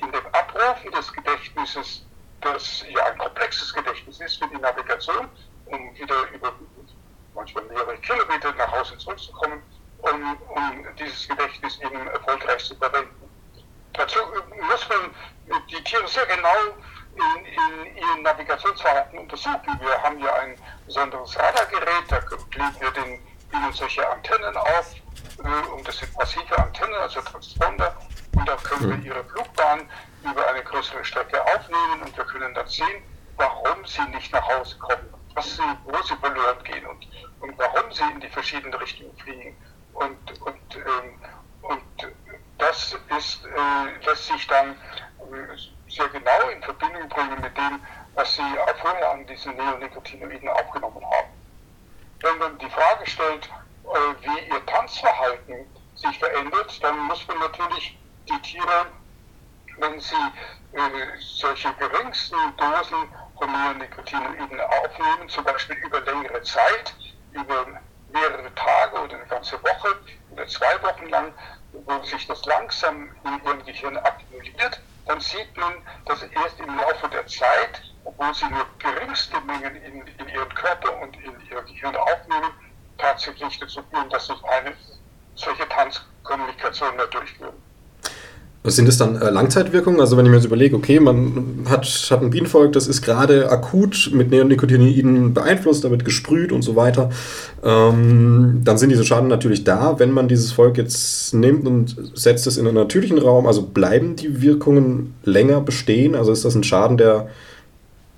in dem Abrufen des Gedächtnisses, das ja ein komplexes Gedächtnis ist für die Navigation, um wieder über manchmal mehrere Kilometer nach Hause zurückzukommen, um dieses Gedächtnis eben erfolgreich zu verwenden. Dazu muss man die Tiere sehr genau in ihren Navigationsverhalten untersuchen. Wir haben ja ein besonderes Radargerät, da legen wir den Bienen solche Antennen auf, und das sind massive Antennen, also Transponder, und da können wir ihre Flugbahn über eine größere Strecke aufnehmen und wir können dann sehen, warum sie nicht nach Hause kommen, wo sie verloren gehen und warum sie in die verschiedenen Richtungen fliegen. Und das lässt sich dann sehr genau in Verbindung bringen mit dem, was Sie vorher an diesen Neonicotinoiden aufgenommen haben. Wenn man die Frage stellt, wie Ihr Tanzverhalten sich verändert, dann muss man natürlich die Tiere, wenn sie solche geringsten Dosen von Neonicotinoiden aufnehmen, zum Beispiel über längere Zeit, über mehrere Tage oder eine ganze Woche oder 2 Wochen lang, wo sich das langsam in ihrem Gehirn akkumuliert, dann sieht man, dass erst im Laufe der Zeit, obwohl sie nur geringste Mengen in ihren Körper und in ihr Gehirn aufnehmen, tatsächlich dazu führen, dass sie eine solche Tanzkommunikation mehr durchführen. Sind das dann Langzeitwirkungen? Also wenn ich mir jetzt überlege, okay, man hat ein Bienenvolk, das ist gerade akut mit Neonicotinoiden beeinflusst, damit gesprüht und so weiter, dann sind diese Schaden natürlich da. Wenn man dieses Volk jetzt nimmt und setzt es in einen natürlichen Raum, also bleiben die Wirkungen länger bestehen? Also ist das ein Schaden, der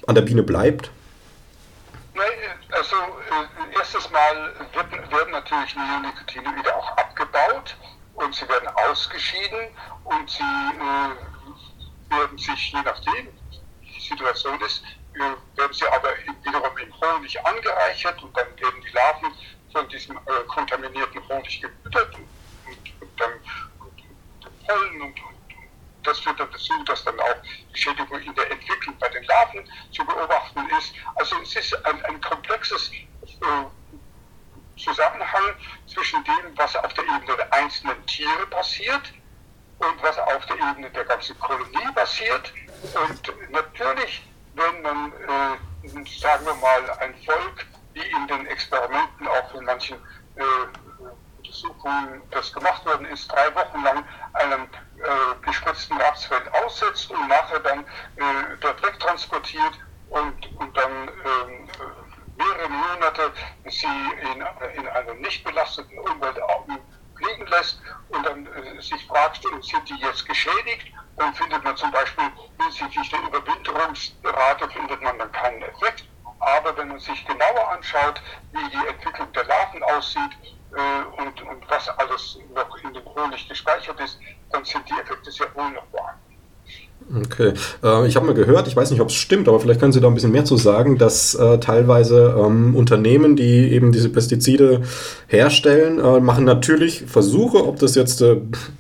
an der Biene bleibt? Nein, also erstes Mal werden natürlich Neonicotinoide auch abgebaut. Und sie werden ausgeschieden und sie werden sich, je nachdem, wie die Situation ist, werden sie aber wiederum in Honig angereichert und dann werden die Larven von diesem kontaminierten Honig gefüttert und dann Pollen und das führt dann dazu, dass dann auch die Schädigung in der Entwicklung bei den Larven zu beobachten ist. Also es ist ein komplexes Zusammenhang zwischen dem, was auf der Ebene der einzelnen Tiere passiert und was auf der Ebene der ganzen Kolonie passiert. Und natürlich, wenn man, sagen wir mal, ein Volk, wie in den Experimenten, auch in manchen Untersuchungen, das gemacht worden ist, 3 Wochen lang einem gespritzten Rapsfeld aussetzt und nachher dann dort wegtransportiert und dann mehrere Monate sie in einer nicht belasteten Umwelt liegen lässt und dann sich fragt, sind die jetzt geschädigt? Dann findet man zum Beispiel hinsichtlich der Überwinterungsrate findet man dann keinen Effekt. Aber wenn man sich genauer anschaut, wie die Entwicklung der Larven aussieht und was alles noch in dem Honig gespeichert ist, dann sind die Effekte sehr wohl noch vorhanden. Okay, ich habe mal gehört, ich weiß nicht, ob es stimmt, aber vielleicht können Sie da ein bisschen mehr zu sagen, dass teilweise Unternehmen, die eben diese Pestizide herstellen, machen natürlich Versuche, ob das jetzt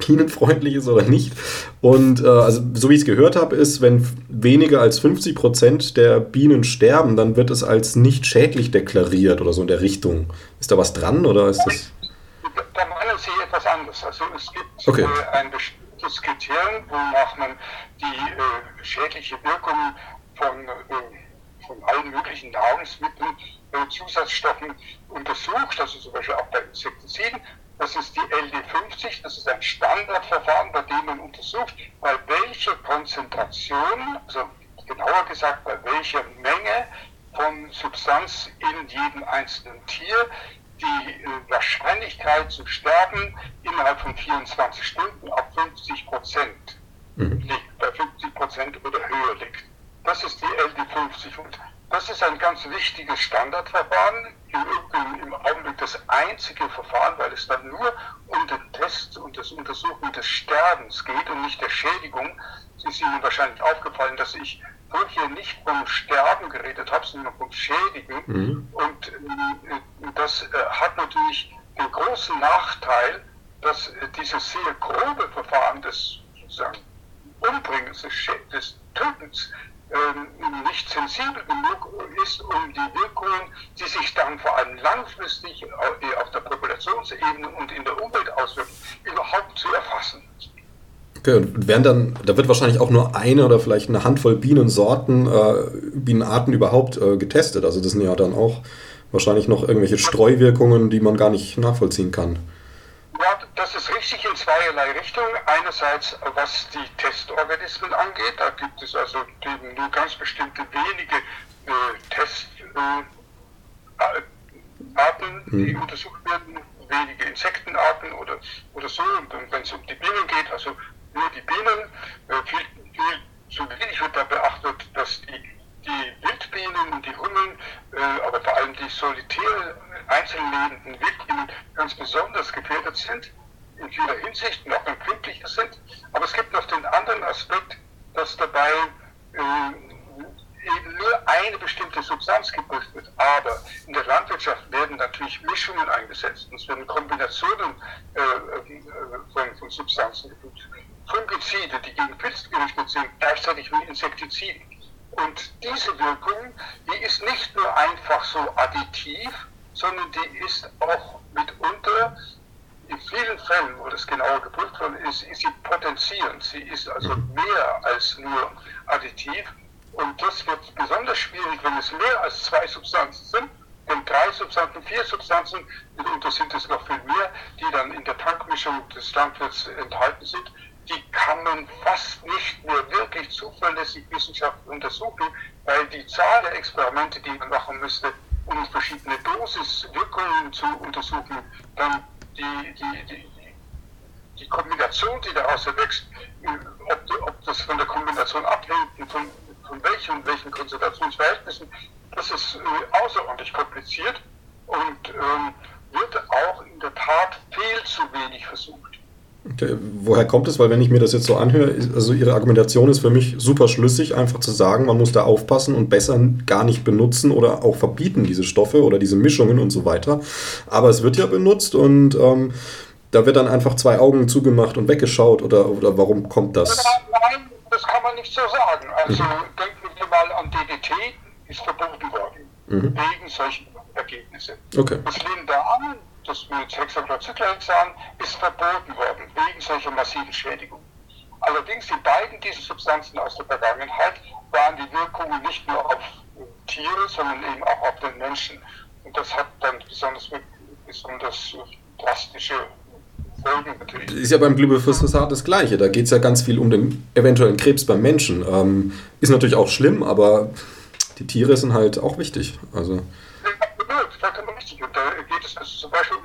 bienenfreundlich ist oder nicht. Und also, so wie ich es gehört habe, ist, wenn weniger als 50% der Bienen sterben, dann wird es als nicht schädlich deklariert oder so in der Richtung. Ist da was dran oder ist das... Da meinen Sie etwas anderes. Also es gibt ein bestimmtes Kriterium, wonach man die schädliche Wirkung von allen möglichen Nahrungsmitteln, Zusatzstoffen untersucht, also zum Beispiel auch bei Insektiziden. Das ist die LD50, das ist ein Standardverfahren, bei dem man untersucht, bei welcher Konzentration, also genauer gesagt, bei welcher Menge von Substanz in jedem einzelnen Tier die Wahrscheinlichkeit zu sterben innerhalb von 24 Stunden auf 50% liegt, bei 50% oder höher liegt. Das ist die LD50 und das ist ein ganz wichtiges Standardverfahren, im Augenblick das einzige Verfahren, weil es dann nur um den Test und das Untersuchen des Sterbens geht und nicht der Schädigung. Es ist Ihnen wahrscheinlich aufgefallen, dass ich hier nicht vom Sterben geredet habe, sondern vom Schädigen. Und das hat natürlich den großen Nachteil, dass dieses sehr grobe Verfahren des sozusagen Umbringens, des Tötens, nicht sensibel genug ist, um die Wirkungen, die sich dann vor allem langfristig auf der Populationsebene und in der Umwelt auswirken, überhaupt zu erfassen. Okay, und werden dann, da wird wahrscheinlich auch nur eine oder vielleicht eine Handvoll Bienensorten, Bienenarten überhaupt getestet. Also das sind ja dann auch wahrscheinlich noch irgendwelche Streuwirkungen, die man gar nicht nachvollziehen kann. Ja, das ist richtig in zweierlei Richtungen. Einerseits, was die Testorganismen angeht, da gibt es also eben nur ganz bestimmte wenige Testarten, die untersucht werden, wenige Insektenarten oder so. Und wenn es um die Bienen geht, also nur die Bienen, viel zu wenig wird da beachtet, dass die Wildbienen und die Hummeln, aber vor allem die solitär einzeln lebenden Wildbienen ganz besonders gefährdet sind, in vieler Hinsicht noch empfindlicher sind. Aber es gibt noch den anderen Aspekt, dass dabei eben nur eine bestimmte Substanz geprüft wird. Aber in der Landwirtschaft werden natürlich Mischungen eingesetzt. Es werden Kombinationen von Substanzen geprüft. Fungizide, die gegen Pilze gerichtet sind, gleichzeitig mit Insektiziden. Und diese Wirkung, die ist nicht nur einfach so additiv, sondern die ist auch mitunter, in vielen Fällen, wo das genauer geprüft worden ist sie potenzierend. Sie ist also mehr als nur additiv. Und das wird besonders schwierig, wenn es mehr als 2 Substanzen sind, denn 3 Substanzen, 4 Substanzen, mitunter sind es noch viel mehr, die dann in der Tankmischung des Landwirts enthalten sind. Die kann man fast nicht mehr wirklich zuverlässig wissenschaftlich untersuchen, weil die Zahl der Experimente, die man machen müsste, um verschiedene Dosiswirkungen zu untersuchen, dann die Kombination, die daraus erwächst, ob das von der Kombination abhängt, von welchen Konzentrationsverhältnissen, das ist außerordentlich kompliziert und wird auch in der Tat viel zu wenig versucht. Okay. Woher kommt es? Weil wenn ich mir das jetzt so anhöre, also Ihre Argumentation ist für mich super schlüssig, einfach zu sagen, man muss da aufpassen und besser gar nicht benutzen oder auch verbieten diese Stoffe oder diese Mischungen und so weiter. Aber es wird ja benutzt und da wird dann einfach 2 Augen zugemacht und weggeschaut oder warum kommt das? Nein, das kann man nicht so sagen. Also denken wir mal an DDT, ist verboten worden wegen solchen Ergebnissen. Okay. Das Lindan, das mit Hexaglozyklenzahn ist verboten worden, wegen solcher massiven Schädigung. Allerdings, die beiden dieser Substanzen aus der Vergangenheit waren die Wirkungen nicht nur auf Tiere, sondern eben auch auf den Menschen. Und das hat dann besonders drastische Folgen natürlich. Ist ja beim Glibifuss-Sard das Gleiche. Da geht es ja ganz viel um den eventuellen Krebs beim Menschen. Ist natürlich auch schlimm, aber die Tiere sind halt auch wichtig. Also. Da geht es also zum Beispiel um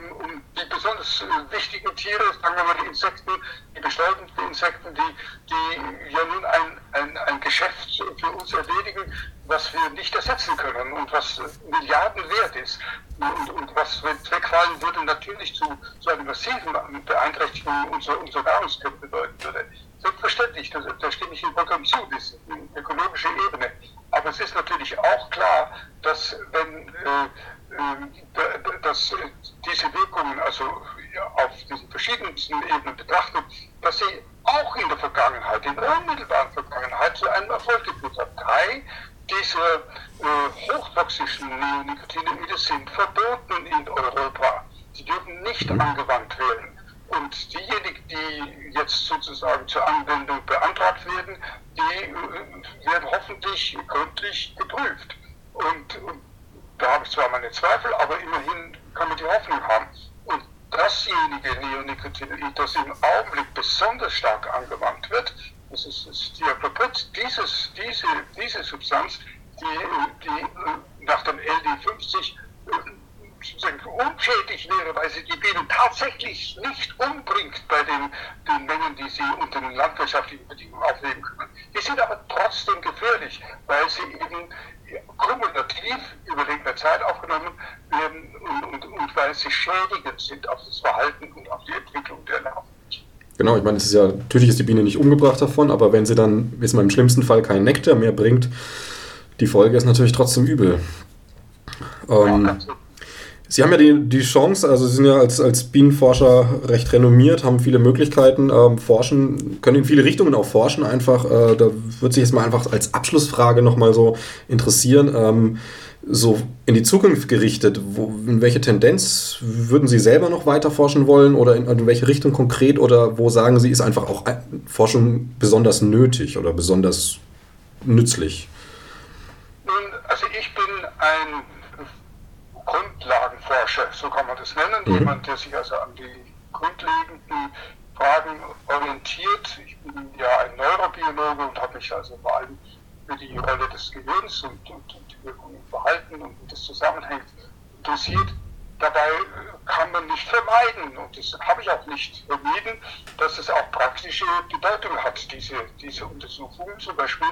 die besonders wichtigen Tiere, sagen wir mal die Insekten, die bestäubenden Insekten, die ja nun ein Geschäft für uns erledigen, was wir nicht ersetzen können und was Milliarden wert ist und was, wenn es wegfallen würde, natürlich zu einer massiven Beeinträchtigung unserer Nahrungskette bedeuten würde. Selbstverständlich, da stimme ich Ihnen vollkommen zu, das ist eine ökologische Ebene. Aber es ist natürlich auch klar, dass dass diese Wirkungen, also auf diesen verschiedensten Ebenen betrachtet, dass sie auch in der Vergangenheit, in der unmittelbaren Vergangenheit zu einem Erfolg geführt haben. Drei dieser hochtoxischen Neonicotinoide sind verboten in Europa. Sie dürfen nicht angewandt werden. Und diejenigen, die jetzt sozusagen zur Anwendung beantragt werden, die werden hoffentlich gründlich geprüft. Und da habe ich zwar meine Zweifel, aber immerhin kann man die Hoffnung haben. Und dasjenige Neonicotinoid, das im Augenblick besonders stark angewandt wird, das ist das Diacloprid, diese Substanz, die nach dem LD50 unschädlich wäre, weil sie die Bienen tatsächlich nicht umbringt bei den Mengen, die sie unter den landwirtschaftlichen Bedingungen aufnehmen können. Die sind aber trotzdem gefährlich, weil sie eben kumulativ über längere Zeit aufgenommen werden und weil sie schädigend sind auf das Verhalten und auf die Entwicklung der Larven. Genau, ich meine, es ist ja, natürlich ist die Biene nicht umgebracht davon, aber wenn sie dann, jetzt mal im schlimmsten Fall, keinen Nektar mehr bringt, die Folge ist natürlich trotzdem übel. Sie haben ja die Chance, also Sie sind ja als Bienenforscher recht renommiert, haben viele Möglichkeiten, forschen, können in viele Richtungen auch forschen einfach. Da würde sich jetzt mal einfach als Abschlussfrage nochmal so interessieren, so in die Zukunft gerichtet, in welche Tendenz würden Sie selber noch weiter forschen wollen oder in welche Richtung konkret oder wo sagen Sie, ist einfach auch Forschung besonders nötig oder besonders nützlich? Nun, also ich bin ein Grundlagenforscher, so kann man das nennen, jemand, der sich also an die grundlegenden Fragen orientiert. Ich bin ja ein Neurobiologe und habe mich also vor allem für die Rolle des Gehirns und die Wirkung im Verhalten und wie das zusammenhängt interessiert. Dabei kann man nicht vermeiden, und das habe ich auch nicht vermieden, dass es auch praktische Bedeutung hat, diese Untersuchungen, zum Beispiel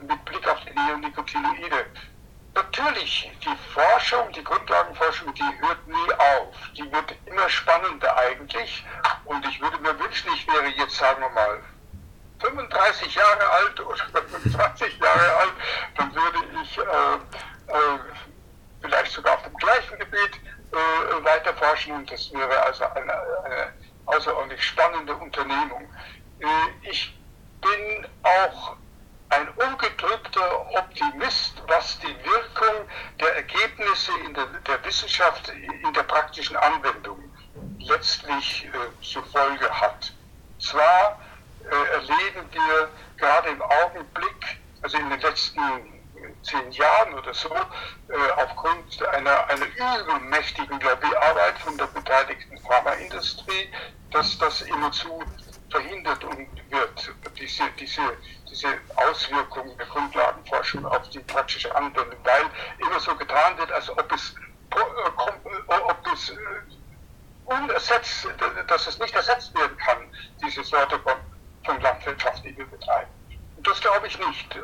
mit Blick auf die Neonicotinoide. Natürlich, die Forschung, die Grundlagenforschung, die hört nie auf. Die wird immer spannender eigentlich. Und ich würde mir wünschen, ich wäre jetzt, sagen wir mal, 35 Jahre alt oder 25 Jahre alt, dann würde ich vielleicht sogar auf dem gleichen Gebiet weiter forschen. Und das wäre also eine außerordentlich spannende Unternehmung. Ich bin auch ein ungetrübter Optimist, was die Wirkung der Ergebnisse der Wissenschaft in der praktischen Anwendung letztlich zur Folge hat. Zwar erleben wir gerade im Augenblick, also in den letzten 10 Jahren oder so, aufgrund einer übermächtigen Lobbyarbeit von der beteiligten Pharmaindustrie, dass das immerzu verhindert und wird, diese Auswirkungen der Grundlagenforschung auf die praktische Anwendung, weil immer so getan wird, als ob es unersetzt, dass es nicht ersetzt werden kann, diese Sorte von Landwirtschaft, die wir betreiben. Und das glaube ich nicht.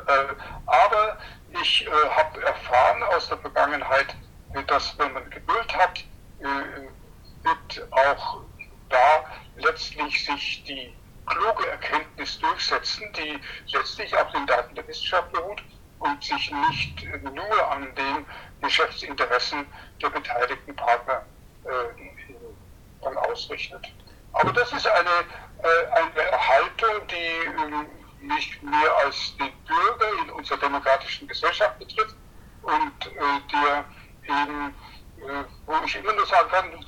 Aber ich habe erfahren aus der Vergangenheit, dass wenn man Geduld hat, wird auch da letztlich sich die kluge Erkenntnis durchsetzen, die letztlich auf den Daten der Wissenschaft beruht und sich nicht nur an den Geschäftsinteressen der beteiligten Partner dann ausrichtet. Aber das ist eine Haltung, die mich mehr als den Bürger in unserer demokratischen Gesellschaft betrifft und der eben, wo ich immer nur sagen kann,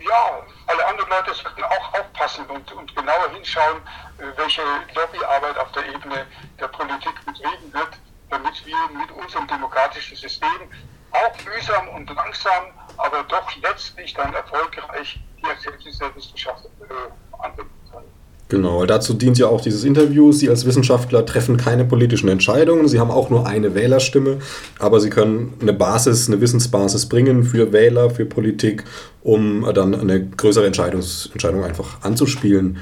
ja, alle anderen Leute sollten auch aufpassen und genauer hinschauen, welche Lobbyarbeit auf der Ebene der Politik betrieben wird, damit wir mit unserem demokratischen System auch mühsam und langsam, aber doch letztlich dann erfolgreich die Erkenntnisse der Wissenschaft anwenden können. Genau, dazu dient ja auch dieses Interview. Sie als Wissenschaftler treffen keine politischen Entscheidungen. Sie haben auch nur eine Wählerstimme, aber sie können eine Basis, eine Wissensbasis bringen für Wähler, für Politik, um dann eine größere Entscheidung einfach anzuspielen.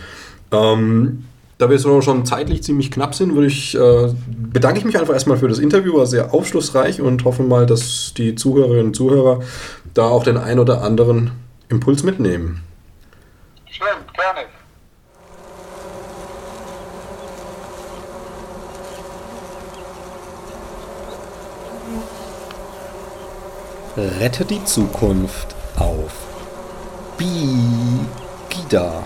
Da wir so schon zeitlich ziemlich knapp sind, bedanke ich mich einfach erstmal für das Interview, war sehr aufschlussreich und hoffe mal, dass die Zuhörerinnen und Zuhörer da auch den ein oder anderen Impuls mitnehmen. Schön, gerne. Rette die Zukunft auf Bee-Gida.de